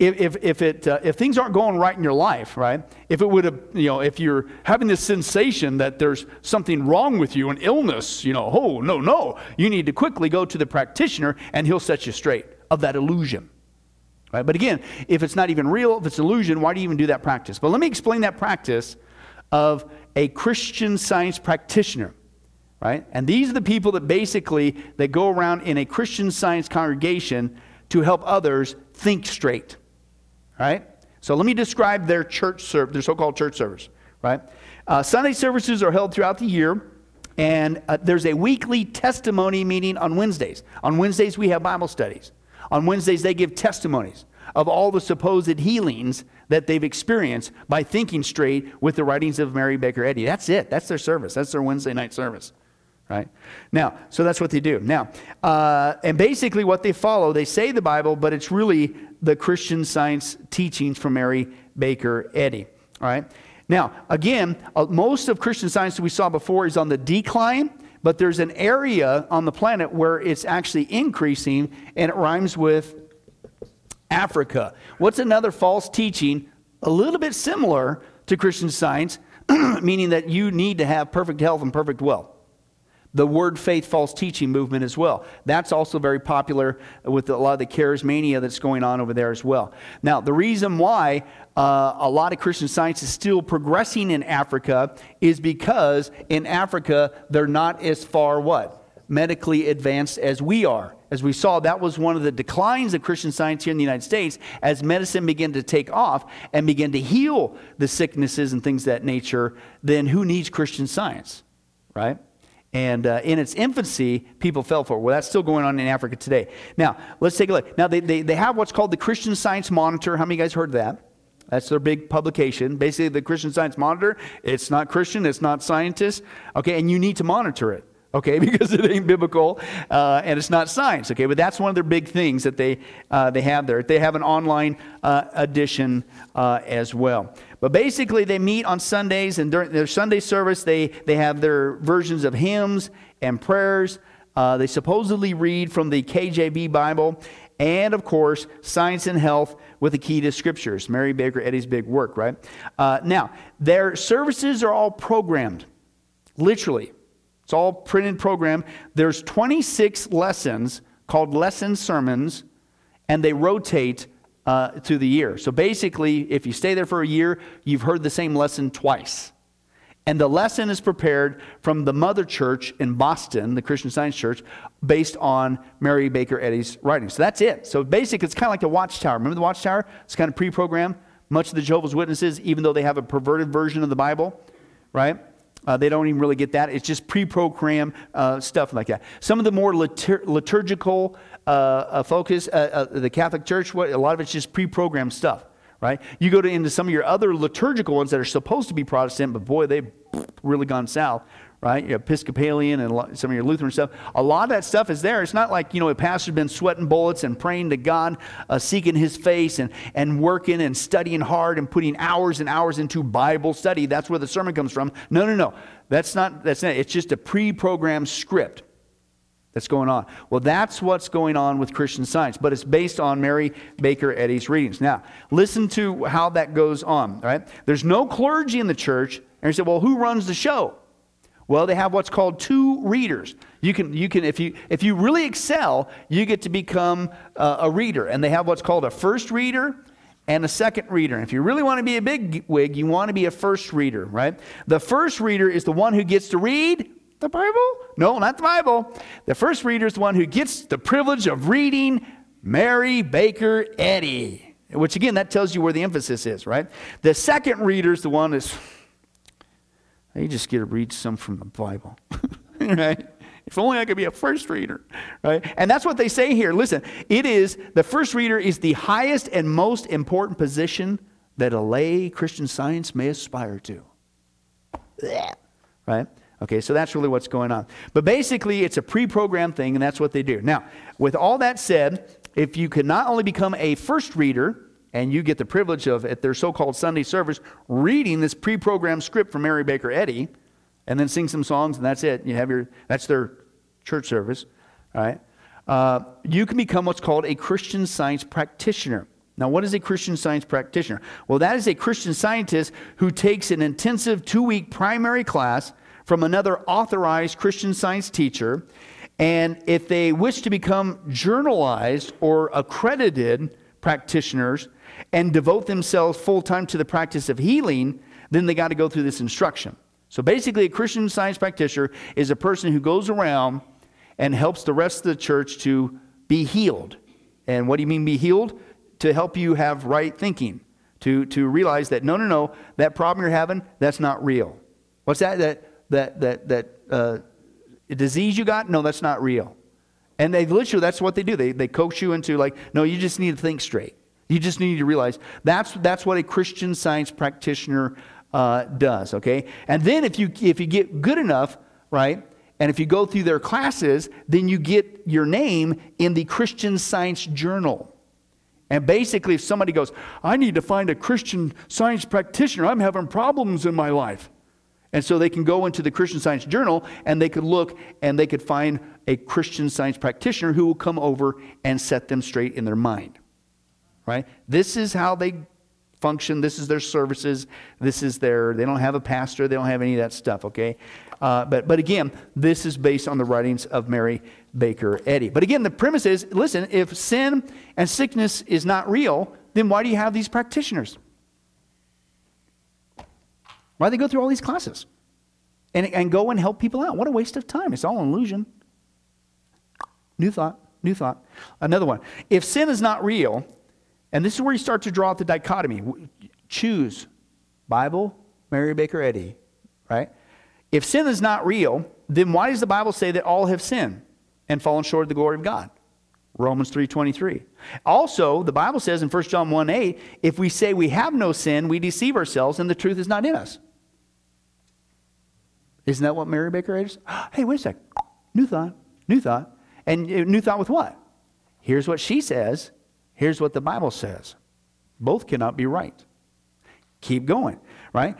If things aren't going right in your life, right? If it would have, you know, if you're having this sensation that there's something wrong with you, an illness, you know, oh no, you need to quickly go to the practitioner and he'll set you straight of that illusion, right? But again, if it's not even real, if it's illusion, why do you even do that practice? But let me explain that practice of a Christian Science practitioner. Right? And these are the people that basically that go around in a Christian Science congregation to help others think straight. Right? So let me describe their church service, their so-called church service. Right? Sunday services are held throughout the year, and there's a weekly testimony meeting on Wednesdays. On Wednesdays we have Bible studies. On Wednesdays they give testimonies of all the supposed healings that they've experienced by thinking straight with the writings of Mary Baker Eddy. That's it. That's their service. That's their Wednesday night service. Right? Now, so that's what they do. Now, and basically what they follow, they say the Bible, but it's really the Christian Science teachings from Mary Baker Eddy. All right? Now, again, most of Christian Science that we saw before is on the decline, but there's an area on the planet where it's actually increasing, and it rhymes with Africa. What's another false teaching? A little bit similar to Christian Science, meaning that you need to have perfect health and perfect wealth. The word faith false teaching movement as well. That's also very popular with a lot of the charismania that's going on over there as well. Now, the reason why a lot of Christian Science is still progressing in Africa is because in Africa, they're not as far, what? Medically advanced as we are. As we saw, that was one of the declines of Christian Science here in the United States as medicine began to take off and began to heal the sicknesses and things of that nature. Then who needs Christian Science, right? And in its infancy, people fell for it. Well, that's still going on in Africa today. Now, let's take a look. Now, they have what's called the Christian Science Monitor. How many of you guys heard of that? That's their big publication. Basically, the Christian Science Monitor, it's not Christian, it's not scientist. Okay, and you need to monitor it. Okay, because it ain't biblical and it's not science. Okay, but that's one of their big things that they have there. They have an online edition as well. But basically, they meet on Sundays, and during their Sunday service, they have their versions of hymns and prayers. They supposedly read from the KJV Bible, and of course, Science and Health with the Key to Scriptures. Mary Baker Eddy's big work, right? Now, their services are all programmed, literally. It's all printed program. There's 26 lessons called lesson sermons, and they rotate through the year. So basically, if you stay there for a year, you've heard the same lesson twice. And the lesson is prepared from the mother church in Boston, the Christian Science Church, based on Mary Baker Eddy's writings. So that's it. So basically, it's kind of like the Watchtower. Remember the Watchtower? It's kind of pre-programmed. Much of the Jehovah's Witnesses, even though they have a perverted version of the Bible, right? They don't even really get that. It's just pre-program stuff like that. Some of the more liturgical focus, the Catholic Church, a lot of it's just pre-programmed stuff, right? You go into some of your other liturgical ones that are supposed to be Protestant, but boy, they've really gone south, right? Your Episcopalian and some of your Lutheran stuff. A lot of that stuff is there. It's not like, you know, a pastor's been sweating bullets and praying to God, seeking his face and working and studying hard and putting hours and hours into Bible study. That's where the sermon comes from. No. That's not. It's just a pre-programmed script that's going on. Well, that's what's going on with Christian Science, but it's based on Mary Baker Eddy's readings. Now, listen to how that goes on, all right? There's no clergy in the church, and you say, well, who runs the show? Well, they have what's called two readers. If you really excel, you get to become a reader. And they have what's called a first reader and a second reader. And if you really want to be a big wig, you want to be a first reader, right? The first reader is the one who gets to read the Bible. No, not the Bible. The first reader is the one who gets the privilege of reading Mary Baker Eddy, which again, that tells you where the emphasis is, right? The second reader is the one that's, you just get to read some from the Bible, right? If only I could be a first reader, right? And that's what they say here. Listen, it is, the first reader is the highest and most important position that a lay Christian Science may aspire to. Right? Okay, so that's really what's going on. But basically, it's a pre-programmed thing, and that's what they do. Now, with all that said, if you could not only become a first reader, and you get the privilege of, at their so-called Sunday service, reading this pre-programmed script from Mary Baker Eddy, and then sing some songs, and that's it. You have your, that's their church service, all right? You can become what's called a Christian Science practitioner. Now, what is a Christian Science practitioner? Well, that is a Christian Scientist who takes an intensive two-week primary class from another authorized Christian Science teacher, and if they wish to become journalized or accredited practitioners and devote themselves full-time to the practice of healing, then they got to go through this instruction. So basically, a Christian Science practitioner is a person who goes around and helps the rest of the church to be healed. And what do you mean be healed? To help you have right thinking, to realize that no, that problem you're having, that's not real. What's that? That disease you got? No, that's not real. And they literally, that's what they do. They coach you into like, no, you just need to think straight. You just need to realize that's what a Christian Science practitioner does, okay? And then if you get good enough, right, and if you go through their classes, then you get your name in the Christian Science Journal. And basically, if somebody goes, I need to find a Christian Science practitioner, I'm having problems in my life. And so they can go into the Christian Science Journal, and they could look, and they could find a Christian Science practitioner who will come over and set them straight in their mind, right? This is how they function. This is their services. This is their, they don't have a pastor. They don't have any of that stuff, okay? But again, this is based on the writings of Mary Baker Eddy. But again, the premise is, listen, if sin and sickness is not real, then why do you have these practitioners? Why do they go through all these classes and go and help people out? What a waste of time. It's all an illusion. New thought, new thought. Another one. If sin is not real, and this is where you start to draw out the dichotomy. Choose Bible, Mary Baker Eddy, right? If sin is not real, then why does the Bible say that all have sinned and fallen short of the glory of God? Romans 3:23. Also, the Bible says in 1 John 1:8, if we say we have no sin, we deceive ourselves and the truth is not in us. Isn't that what Mary Baker Eddy is? Hey, wait a sec. New thought, new thought. And new thought with what? Here's what she says. Here's what the Bible says. Both cannot be right. Keep going, right?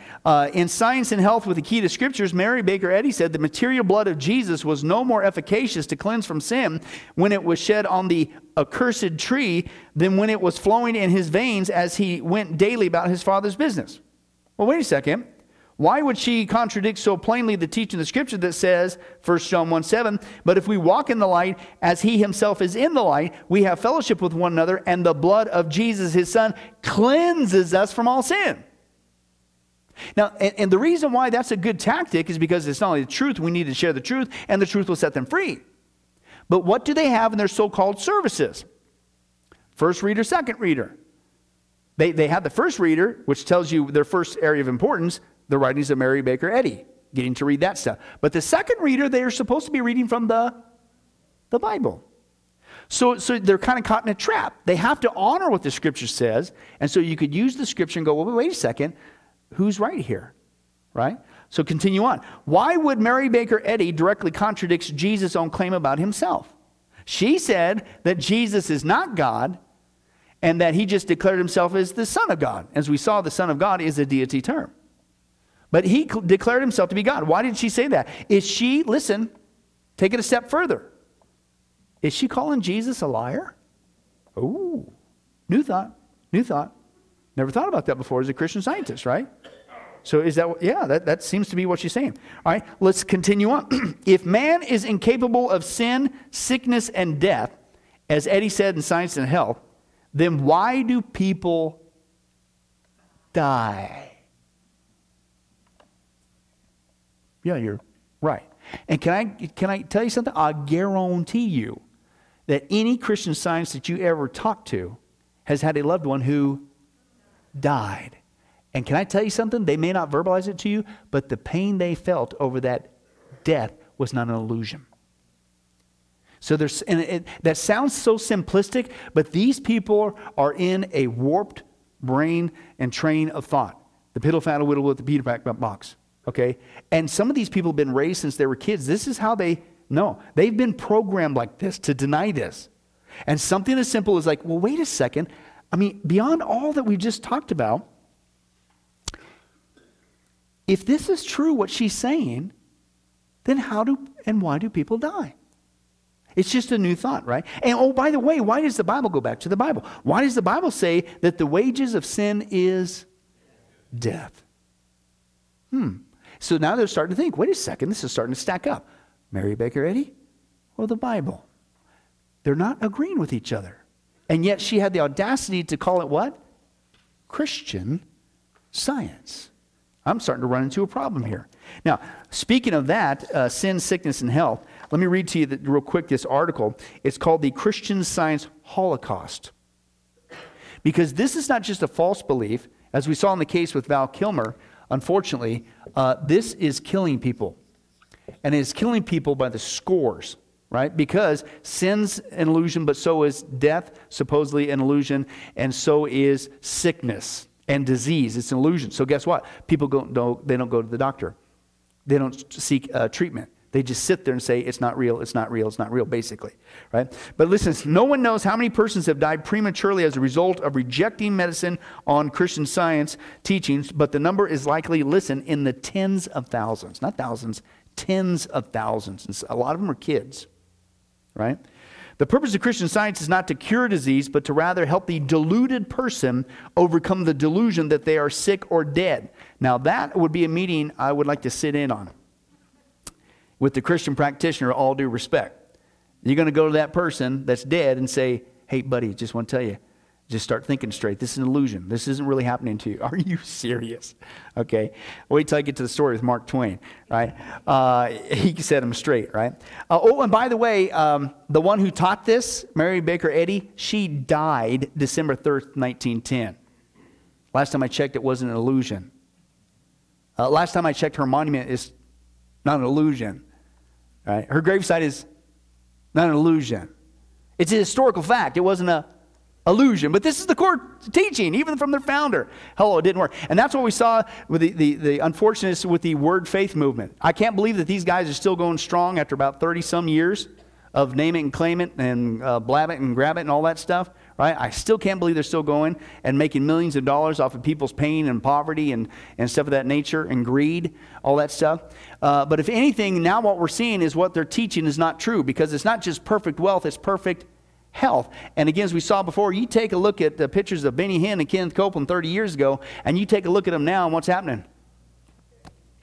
In Science and Health with the Key to Scriptures, Mary Baker Eddy said the material blood of Jesus was no more efficacious to cleanse from sin when it was shed on the accursed tree than when it was flowing in his veins as he went daily about his Father's business. Well, wait a second. Why would she contradict so plainly the teaching of the Scripture that says, 1 John 1:7, but if we walk in the light as he himself is in the light, we have fellowship with one another, and the blood of Jesus, his son, cleanses us from all sin. Now, and the reason why that's a good tactic is because it's not only the truth, we need to share the truth, and the truth will set them free. But what do they have in their so-called services? First reader, second reader. They have the first reader, which tells you their first area of importance, the writings of Mary Baker Eddy, getting to read that stuff. But the second reader, they are supposed to be reading from the Bible. So they're kind of caught in a trap. They have to honor what the Scripture says, and so you could use the Scripture and go, well, wait a second, who's right here, right? So continue on. Why would Mary Baker Eddy directly contradict Jesus' own claim about himself? She said that Jesus is not God, and that he just declared himself as the Son of God. As we saw, the Son of God is a deity term. But he declared himself to be God. Why did she say that? Is she, listen, take it a step further. Is she calling Jesus a liar? Ooh, new thought, new thought. Never thought about that before as a Christian Scientist, right? So is that, yeah, that seems to be what she's saying. All right, let's continue on. If man is incapable of sin, sickness, and death, as Eddy said in Science and Health, then why do people die? Yeah, you're right. And can I tell you something? I guarantee you that any Christian Science that you ever talked to has had a loved one who died. And can I tell you something? They may not verbalize it to you, but the pain they felt over that death was not an illusion. So there's, and that sounds so simplistic, but these people are in a warped brain and train of thought. The piddle faddle whittle with the Peter Pack box. Okay? And some of these people have been raised since they were kids. This is how they know. They've been programmed like this to deny this. And something as simple as like, well, wait a second. I mean, beyond all that we just talked about, if this is true, what she's saying, then how do and why do people die? It's just a new thought, right? And oh, by the way, why does the Bible go back to the Bible? Why does the Bible say that the wages of sin is death? So now they're starting to think, wait a second, this is starting to stack up. Mary Baker Eddy or the Bible? They're not agreeing with each other. And yet she had the audacity to call it what? Christian Science. I'm starting to run into a problem here. Now, speaking of that, sin, sickness, and health, let me read to you real quick this article. It's called The Christian Science Holocaust. Because this is not just a false belief, as we saw in the case with Val Kilmer, unfortunately, this is killing people. And it is killing people by the scores, right? Because sin's an illusion, but so is death, supposedly an illusion, and so is sickness. And disease, it's an illusion. So guess what? People don't go to the doctor. They don't seek treatment. They just sit there and say, it's not real, it's not real, it's not real, basically. Right? But listen, no one knows how many persons have died prematurely as a result of rejecting medicine on Christian Science teachings, but the number is likely, listen, in the tens of thousands. Not thousands, tens of thousands. And a lot of them are kids. Right? The purpose of Christian Science is not to cure disease, but to rather help the deluded person overcome the delusion that they are sick or dead. Now that would be a meeting I would like to sit in on with the Christian practitioner, all due respect. You're going to go to that person that's dead and say, hey buddy, just want to tell you, just start thinking straight. This is an illusion. This isn't really happening to you. Are you serious? Okay. Wait till I get to the story with Mark Twain, right? He set him straight, right? Oh, and by the way, the one who taught this, Mary Baker Eddy, she died December 3rd, 1910. Last time I checked, it wasn't an illusion. Last time I checked, her monument is not an illusion, right? Her gravesite is not an illusion. It's a historical fact. It wasn't a illusion, but this is the core teaching, even from their founder. Hello, it didn't work. And that's what we saw with the unfortunate with the word faith movement. I can't believe that these guys are still going strong after about 30-some years of name it and claim it and blab it and grab it and all that stuff, right? I still can't believe they're still going and making millions of dollars off of people's pain and poverty and stuff of that nature and greed, all that stuff. But if anything, now what we're seeing is what they're teaching is not true, because it's not just perfect wealth, it's perfect health. And again, as we saw before, you take a look at the pictures of Benny Hinn and Kenneth Copeland 30 years ago, and you take a look at them now, and what's happening?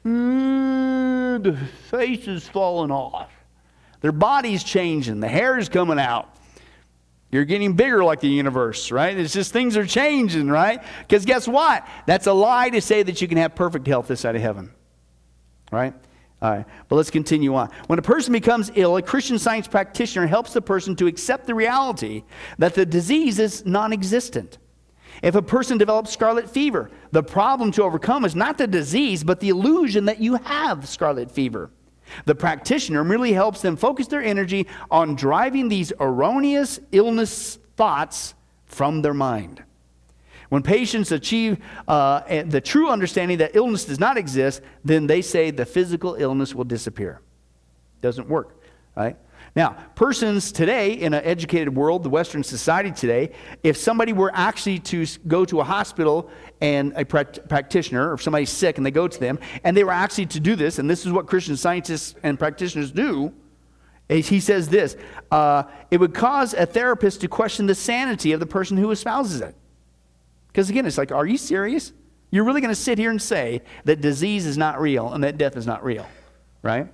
The face is falling off. Their body's changing. The hair is coming out. You're getting bigger like the universe, right? It's just things are changing, right? Because guess what? That's a lie to say that you can have perfect health this side of heaven, right? All right, but let's continue on. When a person becomes ill, a Christian Science practitioner helps the person to accept the reality that the disease is non-existent. If a person develops scarlet fever, the problem to overcome is not the disease, but the illusion that you have scarlet fever. The practitioner merely helps them focus their energy on driving these erroneous illness thoughts from their mind. When patients achieve the true understanding that illness does not exist, then they say the physical illness will disappear. Doesn't work, right? Now, persons today in an educated world, the Western society today, if somebody were actually to go to a hospital and a practitioner, or somebody's sick and they go to them, and they were actually to do this, and this is what Christian Scientists and practitioners do, he says this, it would cause a therapist to question the sanity of the person who espouses it. Because again, it's like, are you serious? You're really going to sit here and say that disease is not real and that death is not real, right?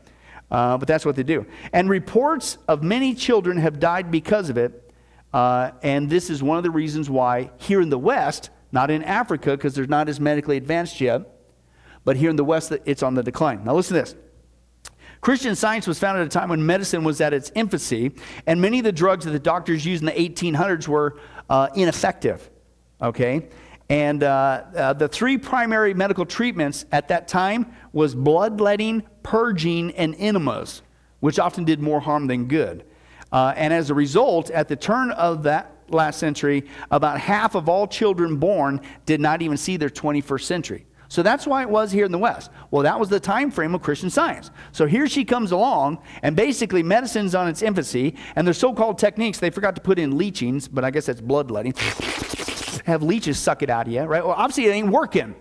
But that's what they do. And reports of many children have died because of it. And this is one of the reasons why here in the West, not in Africa, because they're not as medically advanced yet, but here in the West, it's on the decline. Now listen to this. Christian Science was founded at a time when medicine was at its infancy, and many of the drugs that the doctors used in the 1800s were ineffective, okay? And the three primary medical treatments at that time was bloodletting, purging, and enemas, which often did more harm than good. And as a result, at the turn of that last century, about half of all children born did not even see their 21st century. So that's why it was here in the West. Well, that was the time frame of Christian Science. So here she comes along, and basically medicine's on its infancy, and their so-called techniques, they forgot to put in leechings, but I guess that's bloodletting. Have leeches suck it out of you, right? Well, obviously it ain't working.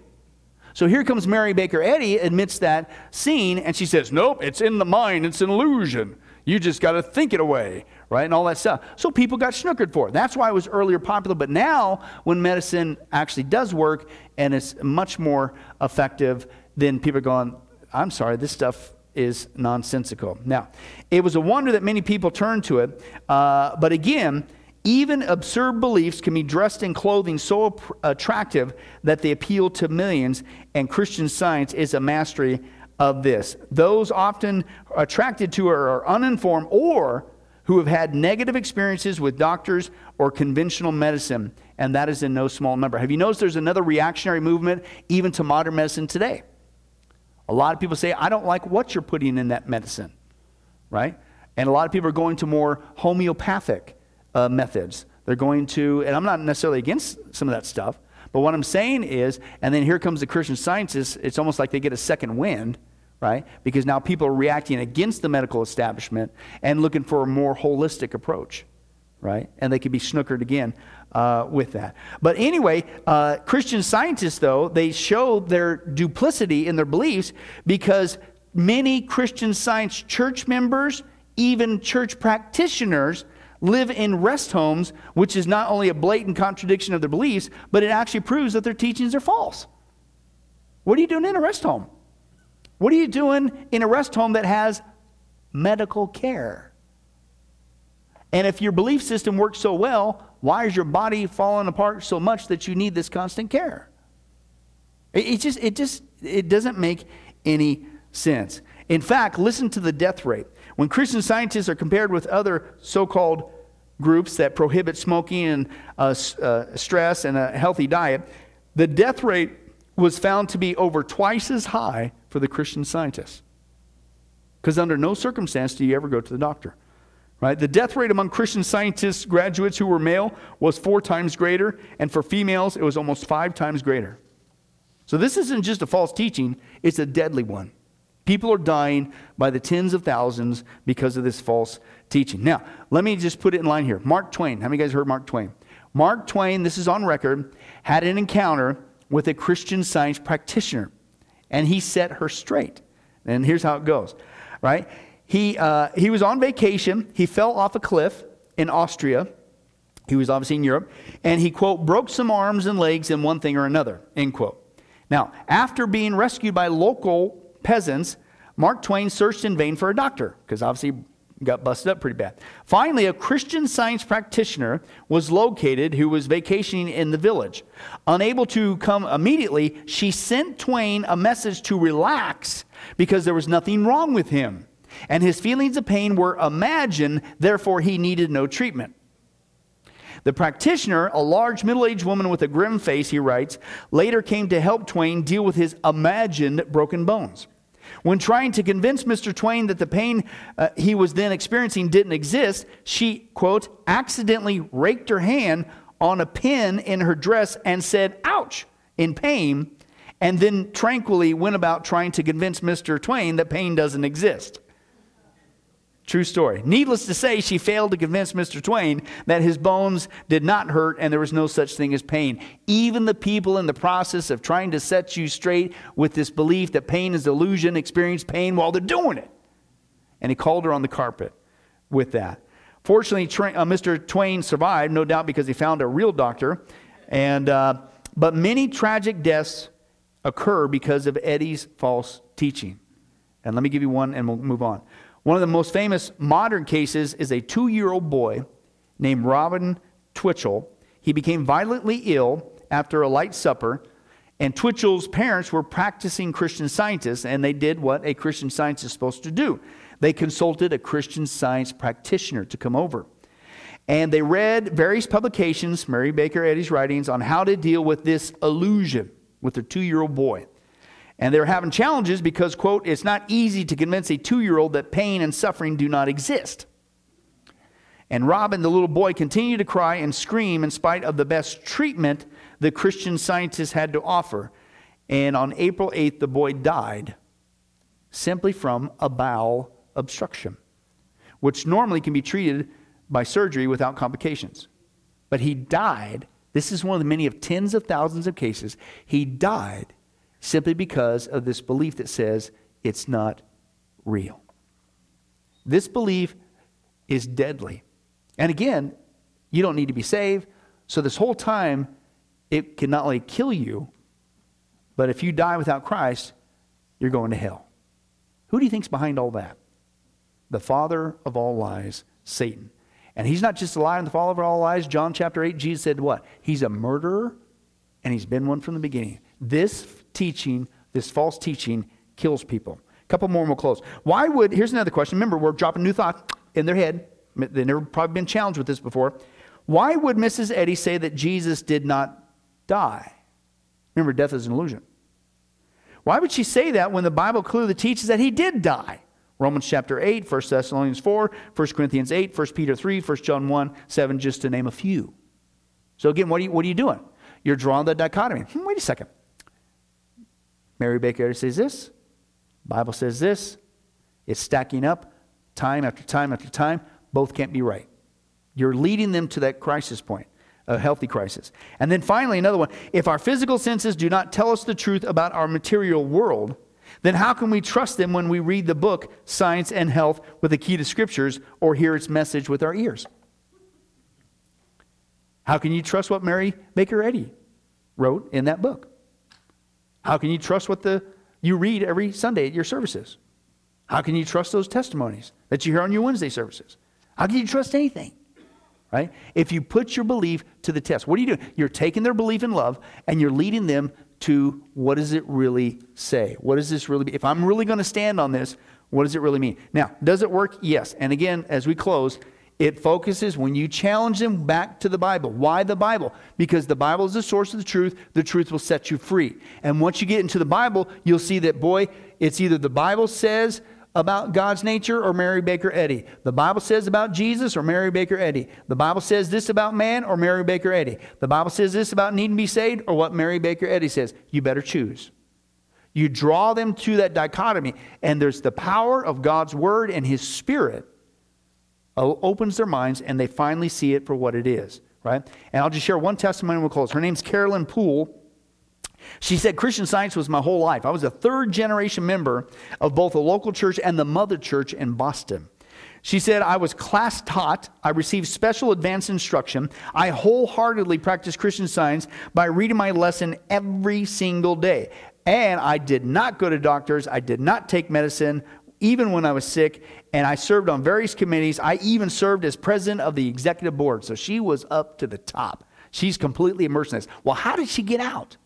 So here comes Mary Baker Eddy, admits that scene, and she says, nope, it's in the mind, it's an illusion. You just got to think it away, right? And all that stuff. So people got snookered for it. That's why it was earlier popular. But now, when medicine actually does work and it's much more effective, then people are going, I'm sorry, this stuff is nonsensical. Now, it was a wonder that many people turned to it. But again, even absurd beliefs can be dressed in clothing so attractive that they appeal to millions. And Christian Science is a mastery of this. Those often attracted to her are uninformed or who have had negative experiences with doctors or conventional medicine, and that is in no small number. Have you noticed there's another reactionary movement even to modern medicine today? A lot of people say, I don't like what you're putting in that medicine, right? And a lot of people are going to more homeopathic methods. They're going to, and I'm not necessarily against some of that stuff, but what I'm saying is, and then here comes the Christian Scientists, it's almost like they get a second wind, right? Because now people are reacting against the medical establishment and looking for a more holistic approach, right? And they could be snookered again with that. But anyway, Christian Scientists, though, they show their duplicity in their beliefs because many Christian Science church members, even church practitioners, live in rest homes, which is not only a blatant contradiction of their beliefs, but it actually proves that their teachings are false. What are you doing in a rest home? What are you doing in a rest home that has medical care? And if your belief system works so well, why is your body falling apart so much that you need this constant care? It doesn't make any sense. In fact, listen to the death rate. When Christian Scientists are compared with other so-called groups that prohibit smoking and stress and a healthy diet, the death rate was found to be over twice as high for the Christian Scientists. Because under no circumstance do you ever go to the doctor, right? The death rate among Christian Scientists graduates who were male was 4 times greater, and for females it was almost 5 times greater. So this isn't just a false teaching, it's a deadly one. People are dying by the tens of thousands because of this false teaching. Now, let me just put it in line here. Mark Twain. How many of you guys heard Mark Twain? Mark Twain, this is on record, had an encounter with a Christian Science practitioner, and he set her straight. And here's how it goes, right? He was on vacation. He fell off a cliff in Austria. He was obviously in Europe. And he, quote, broke some arms and legs in one thing or another, end quote. Now, after being rescued by local peasants, Mark Twain searched in vain for a doctor, because obviously he got busted up pretty bad. Finally, a Christian Science practitioner was located who was vacationing in the village. Unable to come immediately, she sent Twain a message to relax because there was nothing wrong with him, and his feelings of pain were imagined, therefore he needed no treatment. The practitioner, a large middle-aged woman with a grim face, he writes, later came to help Twain deal with his imagined broken bones. When trying to convince Mr. Twain that the pain he was then experiencing didn't exist, she, quote, accidentally raked her hand on a pin in her dress and said, ouch, in pain, and then tranquilly went about trying to convince Mr. Twain that pain doesn't exist. True story. Needless to say, she failed to convince Mr. Twain that his bones did not hurt and there was no such thing as pain. Even the people in the process of trying to set you straight with this belief that pain is illusion experience pain while they're doing it. And he called her on the carpet with that. Fortunately, Mr. Twain survived, no doubt because he found a real doctor. But many tragic deaths occur because of Eddy's false teaching. And let me give you one and we'll move on. One of the most famous modern cases is a 2-year-old boy named Robin Twitchell. He became violently ill after a light supper, and Twitchell's parents were practicing Christian Scientists, and they did what a Christian Scientist is supposed to do. They consulted a Christian Science practitioner to come over. And they read various publications, Mary Baker Eddy's writings, on how to deal with this illusion with their 2-year-old boy. And they were having challenges because, quote, it's not easy to convince a 2-year-old that pain and suffering do not exist. And Robin, the little boy, continued to cry and scream in spite of the best treatment the Christian Scientists had to offer. And on April 8th, the boy died simply from a bowel obstruction, which normally can be treated by surgery without complications. But he died. This is one of the many of tens of thousands of cases. He died simply because of this belief that says it's not real. This belief is deadly. And again, you don't need to be saved. So this whole time, it can not only kill you, but if you die without Christ, you're going to hell. Who do you think's behind all that? The father of all lies, Satan. And he's not just a liar and the father of all lies. John chapter 8, Jesus said what? He's a murderer, and he's been one from the beginning. This teaching, this false teaching, kills people. A couple more and we'll close. Why would, here's another question. Remember, we're dropping new thoughts in their head. They've never probably been challenged with this before. Why would Mrs. Eddy say that Jesus did not die? Remember, death is an illusion. Why would she say that when the Bible clearly teaches that he did die? Romans chapter 8, 1 Thessalonians 4, 1 Corinthians 8, 1 Peter 3, 1 John 1, 7, just to name a few. So again, what are you doing? You're drawing that dichotomy. Wait a second. Mary Baker Eddy says this. Bible says this. It's stacking up time after time after time. Both can't be right. You're leading them to that crisis point, a healthy crisis. And then finally, another one. If our physical senses do not tell us the truth about our material world, then how can we trust them when we read the book, Science and Health with the Key to Scriptures, or hear its message with our ears? How can you trust what Mary Baker Eddy wrote in that book? How can you trust what you read every Sunday at your services? How can you trust those testimonies that you hear on your Wednesday services? How can you trust anything? Right? If you put your belief to the test, what are you doing? You're taking their belief in love and you're leading them to what does it really say? What does this really be? If I'm really going to stand on this, what does it really mean? Now, does it work? Yes. And again, as we close, it focuses when you challenge them back to the Bible. Why the Bible? Because the Bible is the source of the truth. The truth will set you free. And once you get into the Bible, you'll see that, boy, it's either the Bible says about God's nature or Mary Baker Eddy. The Bible says about Jesus or Mary Baker Eddy. The Bible says this about man or Mary Baker Eddy. The Bible says this about need and be saved or what Mary Baker Eddy says. You better choose. You draw them to that dichotomy, and there's the power of God's Word and His Spirit opens their minds, and they finally see it for what it is, right? And I'll just share one testimony and we'll close. Her name's Carolyn Poole. She said, Christian Science was my whole life. I was a third-generation member of both the local church and the mother church in Boston. She said, I was class taught. I received special advanced instruction. I wholeheartedly practiced Christian Science by reading my lesson every single day. And I did not go to doctors. I did not take medicine, even when I was sick. And I served on various committees. I even served as president of the executive board. So she was up to the top. She's completely immersed in this. Well, how did she get out?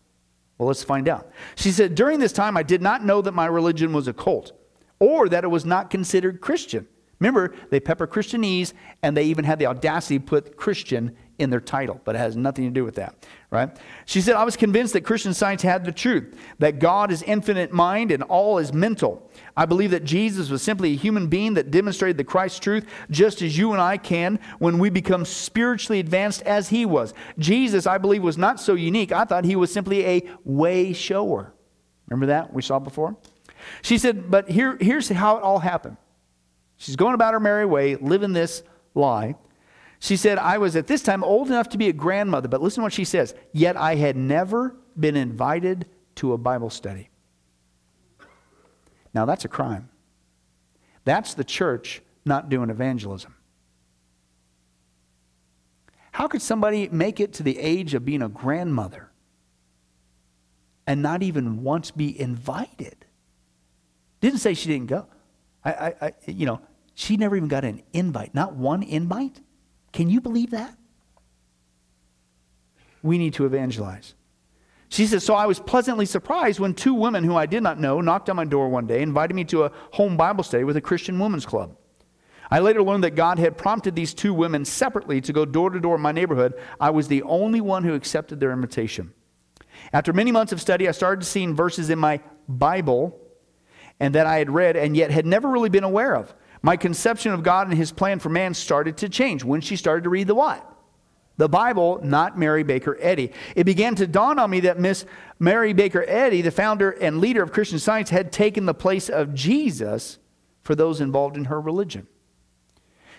Well, let's find out. She said, during this time, I did not know that my religion was a cult or that it was not considered Christian. Remember, they pepper Christianese, and they even had the audacity to put Christian in their title, but it has nothing to do with that, right? She said, I was convinced that Christian Science had the truth, that God is infinite mind and all is mental. I believe that Jesus was simply a human being that demonstrated the Christ's truth just as you and I can when we become spiritually advanced as he was. Jesus, I believe, was not so unique. I thought he was simply a way shower. Remember that we saw before? She said, but here's how it all happened. She's going about her merry way, living this lie. She said, I was at this time old enough to be a grandmother, but listen to what she says. Yet I had never been invited to a Bible study. Now that's a crime. That's the church not doing evangelism. How could somebody make it to the age of being a grandmother and not even once be invited. Didn't say she didn't go. You know, she never even got an invite, not one invite. Can you believe that? We need to evangelize. She says, so I was pleasantly surprised when two women who I did not know knocked on my door one day and invited me to a home Bible study with a Christian women's club. I later learned that God had prompted these two women separately to go door to door in my neighborhood. I was the only one who accepted their invitation. After many months of study, I started seeing verses in my Bible and that I had read and yet had never really been aware of. My conception of God and His plan for man started to change when she started to read the what? The Bible, not Mary Baker Eddy. It began to dawn on me that Miss Mary Baker Eddy, the founder and leader of Christian Science, had taken the place of Jesus for those involved in her religion.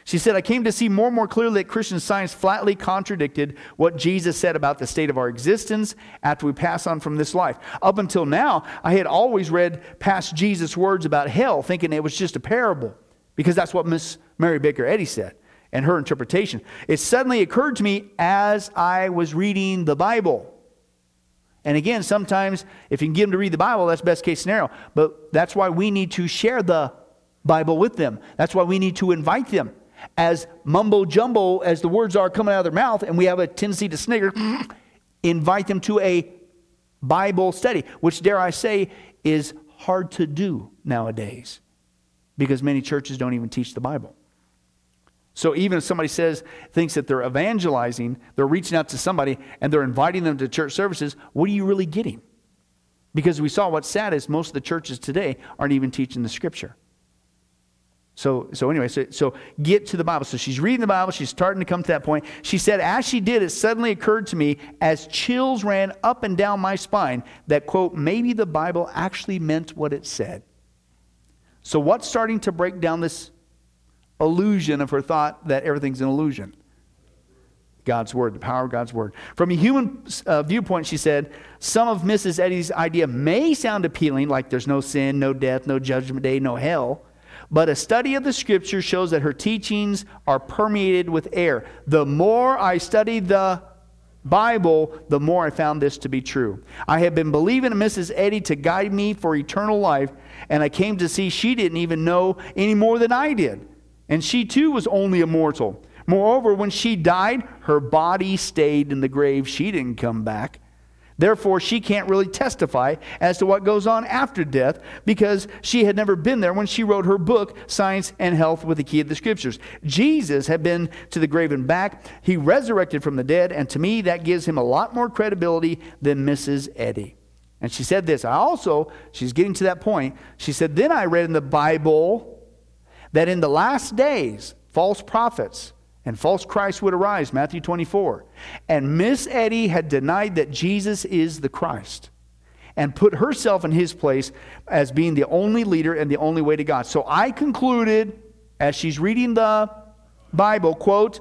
She said, I came to see more and more clearly that Christian Science flatly contradicted what Jesus said about the state of our existence after we pass on from this life. Up until now, I had always read past Jesus' words about hell, thinking it was just a parable, because that's what Miss Mary Baker Eddy said. And her interpretation. It suddenly occurred to me as I was reading the Bible. And again, sometimes if you can get them to read the Bible, that's best case scenario. But that's why we need to share the Bible with them. That's why we need to invite them. As mumbo jumbo as the words are coming out of their mouth, and we have a tendency to snigger, invite them to a Bible study, which, dare I say, is hard to do nowadays because many churches don't even teach the Bible. So even if somebody thinks that they're evangelizing, they're reaching out to somebody and they're inviting them to church services, what are you really getting? Because we saw what's sad is most of the churches today aren't even teaching the Scripture. So anyway, get to the Bible. So she's reading the Bible. She's starting to come to that point. She said, as she did, it suddenly occurred to me as chills ran up and down my spine that, quote, maybe the Bible actually meant what it said. So what's starting to break down this illusion of her thought that everything's an illusion? God's Word, the power of God's Word. From a human viewpoint, she said, some of Mrs. Eddy's idea may sound appealing, like there's no sin, no death, no judgment day, no hell, but a study of the Scripture shows that her teachings are permeated with error. The more I study the Bible, the more I found this to be true. I had been believing in Mrs. Eddy to guide me for eternal life, and I came to see she didn't even know any more than I did. And she too was only immortal. Moreover, when she died, her body stayed in the grave. She didn't come back. Therefore, she can't really testify as to what goes on after death because she had never been there when she wrote her book, Science and Health with the Key to the Scriptures. Jesus had been to the grave and back. He resurrected from the dead, and to me, that gives him a lot more credibility than Mrs. Eddy. And she said this. She's getting to that point. She said, then I read in the Bible that in the last days, false prophets and false Christ would arise, Matthew 24. And Miss Eddy had denied that Jesus is the Christ and put herself in his place as being the only leader and the only way to God. So I concluded, as she's reading the Bible, quote,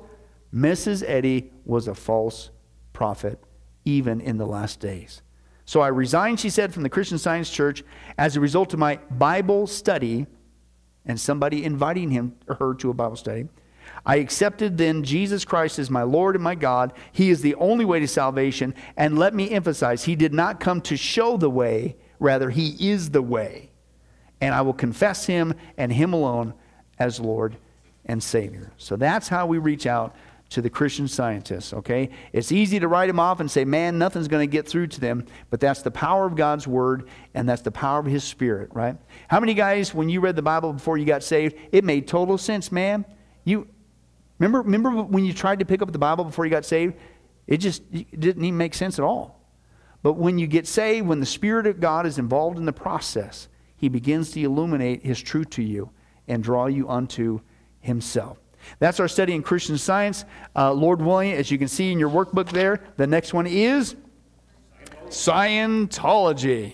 Mrs. Eddy was a false prophet, even in the last days. So I resigned, she said, from the Christian Science Church as a result of my Bible study and somebody inviting him or her to a Bible study. I accepted then Jesus Christ as my Lord and my God. He is the only way to salvation. And let me emphasize, he did not come to show the way. Rather, he is the way. And I will confess him and him alone as Lord and Savior. So that's how we reach out to the Christian Scientists, okay? It's easy to write them off and say, man, nothing's going to get through to them, but that's the power of God's Word, and that's the power of His Spirit, right? How many guys, when you read the Bible before you got saved, it made total sense, man? You remember when you tried to pick up the Bible before you got saved? It just didn't even make sense at all. But when you get saved, when the Spirit of God is involved in the process, He begins to illuminate His truth to you and draw you unto Himself. That's our study in Christian Science. Lord willing, as you can see in your workbook there, the next one is Scientology,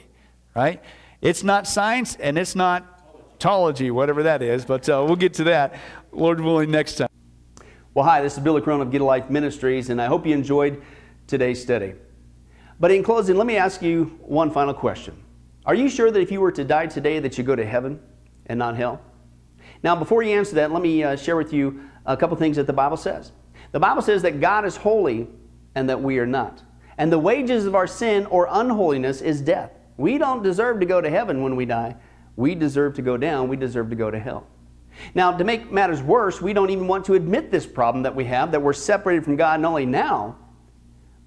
right? It's not science and it's not tology, whatever that is, but we'll get to that, Lord willing, next time. Well, hi, this is Billy Crone of Get a Life Ministries, and I hope you enjoyed today's study. But in closing, let me ask you one final question. Are you sure that if you were to die today that you go to heaven and not hell? Now, before you answer that, let me share with you a couple things that the Bible says. The Bible says that God is holy and that we are not. And the wages of our sin or unholiness is death. We don't deserve to go to heaven when we die. We deserve to go down. We deserve to go to hell. Now, to make matters worse, we don't even want to admit this problem that we have, that we're separated from God not only now,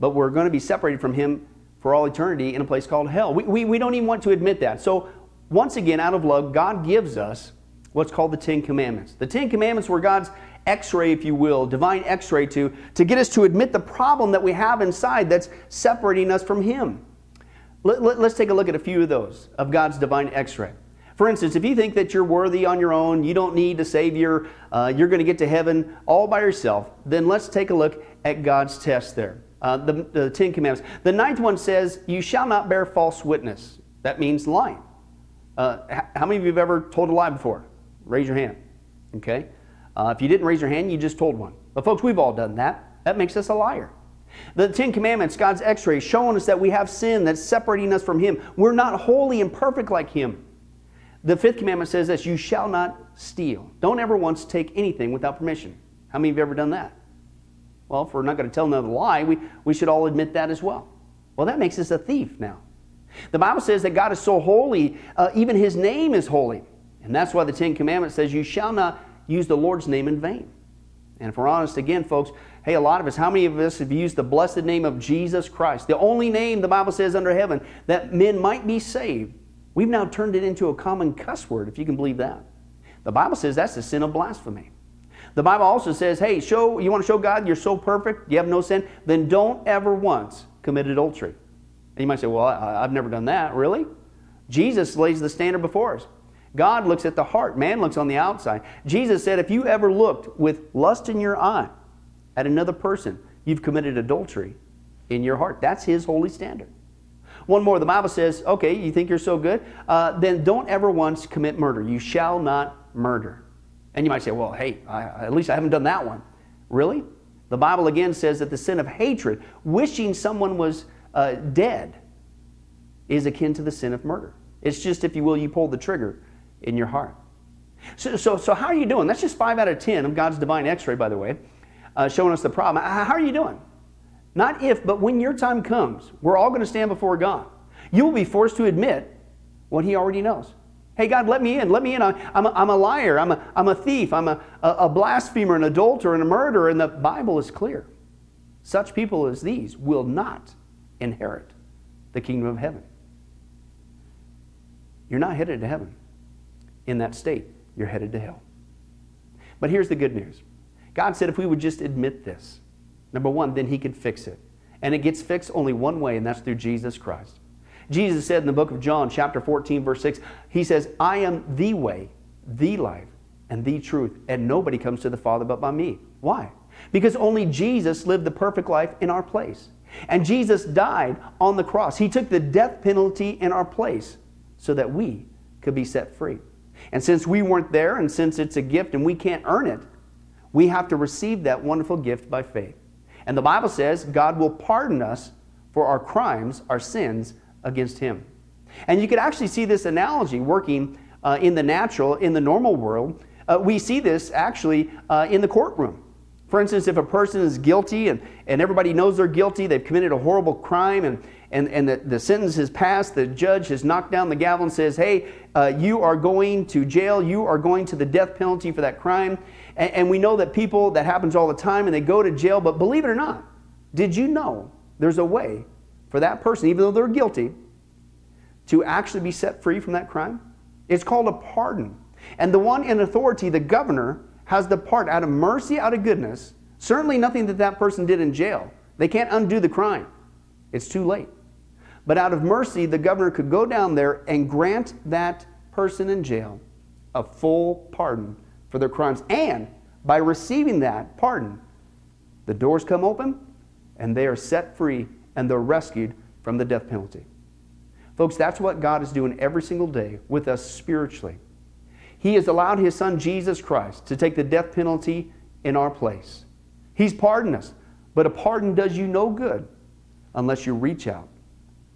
but we're going to be separated from Him for all eternity in a place called hell. We don't even want to admit that. So, once again, out of love, God gives us what's called the Ten Commandments. The Ten Commandments were God's X-ray, if you will, divine X-ray to get us to admit the problem that we have inside that's separating us from Him. Let's take a look at a few of those, of God's divine X-ray. For instance, if you think that you're worthy on your own, you don't need a Savior, you're going to get to heaven all by yourself, then let's take a look at God's test there. The Ten Commandments. The ninth one says, you shall not bear false witness. That means lying. How many of you have ever told a lie before? Raise your hand. Okay? If you didn't raise your hand, you just told one. But folks, we've all done that. That makes us a liar. The Ten Commandments, God's X-ray, showing us that we have sin that's separating us from Him. We're not holy and perfect like Him. The fifth commandment says this, you shall not steal. Don't ever once take anything without permission. How many of you have ever done that? Well, if we're not going to tell another lie, we should all admit that as well. Well, that makes us a thief now. The Bible says that God is so holy, even His name is holy. And that's why the Ten Commandments says you shall not use the Lord's name in vain. And if we're honest again, folks, hey, a lot of us, how many of us have used the blessed name of Jesus Christ, the only name the Bible says under heaven that men might be saved? We've now turned it into a common cuss word, if you can believe that. The Bible says that's the sin of blasphemy. The Bible also says, hey, you want to show God you're so perfect, you have no sin, then don't ever once commit adultery. And you might say, well, I've never done that. Really? Jesus lays the standard before us. God looks at the heart. Man looks on the outside. Jesus said, if you ever looked with lust in your eye at another person, you've committed adultery in your heart. That's His holy standard. One more, the Bible says, okay, you think you're so good? Then don't ever once commit murder. You shall not murder. And you might say, well, hey, at least I haven't done that one. Really? The Bible again says that the sin of hatred, wishing someone was dead, is akin to the sin of murder. It's just, if you will, you pulled the trigger in your heart. So how are you doing? That's just 5 out of 10 of God's divine X-ray, by the way, showing us the problem. How are you doing? Not if, but when your time comes, we're all going to stand before God. You will be forced to admit what He already knows. Hey, God, let me in. Let me in. I'm a liar. I'm a thief. I'm a blasphemer, an adulterer, and a murderer. And the Bible is clear. Such people as these will not inherit the kingdom of heaven. You're not headed to heaven. In that state, you're headed to hell. But here's the good news. God said if we would just admit this, number one, then He could fix it. And it gets fixed only one way, and that's through Jesus Christ. Jesus said in the book of John, chapter 14, verse 6, He says, I am the way, the life, and the truth, and nobody comes to the Father but by me. Why? Because only Jesus lived the perfect life in our place. And Jesus died on the cross. He took the death penalty in our place so that we could be set free. And since we weren't there, and since it's a gift and we can't earn it, we have to receive that wonderful gift by faith. And the Bible says God will pardon us for our crimes, our sins against Him. And you could actually see this analogy working in the natural, in the normal world. We see this actually in the courtroom. For instance, if a person is guilty and everybody knows they're guilty, they've committed a horrible crime, and the sentence is passed, the judge has knocked down the gavel and says, hey, you are going to jail, you are going to the death penalty for that crime. And we know that people, that happens all the time, and they go to jail. But believe it or not, did you know there's a way for that person, even though they're guilty, to actually be set free from that crime? It's called a pardon. And the one in authority, the governor, has the part out of mercy, out of goodness, certainly nothing that that person did in jail. They can't undo the crime. It's too late. But out of mercy, the governor could go down there and grant that person in jail a full pardon for their crimes. And by receiving that pardon, the doors come open and they are set free and they're rescued from the death penalty. Folks, that's what God is doing every single day with us spiritually. He has allowed His Son, Jesus Christ, to take the death penalty in our place. He's pardoned us, but a pardon does you no good unless you reach out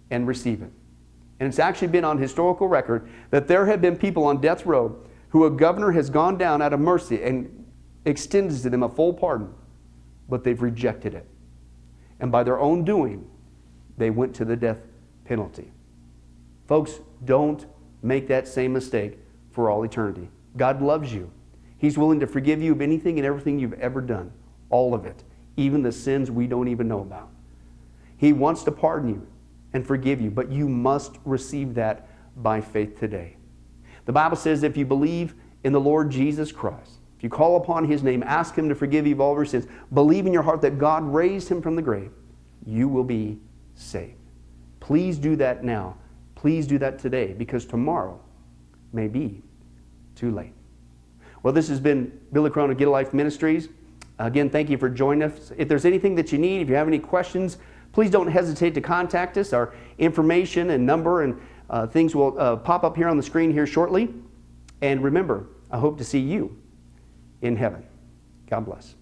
and receive it. And it's actually been on historical record that there have been people on death row who a governor has gone down out of mercy and extends to them a full pardon, but they've rejected it. And by their own doing, they went to the death penalty. Folks, don't make that same mistake for all eternity. God loves you. He's willing to forgive you of anything and everything you've ever done, all of it, even the sins we don't even know about. He wants to pardon you and forgive you, but you must receive that by faith today. The Bible says if you believe in the Lord Jesus Christ, if you call upon His name, ask Him to forgive you of all of your sins, believe in your heart that God raised Him from the grave, you will be saved. Please do that now. Please do that today, because tomorrow may be too late. Well, this has been Billy Crone of Get a Life Ministries. Again, thank you for joining us. If there's anything that you need, if you have any questions, please don't hesitate to contact us. Our information and number and things will pop up here on the screen here shortly. And remember, I hope to see you in heaven. God bless.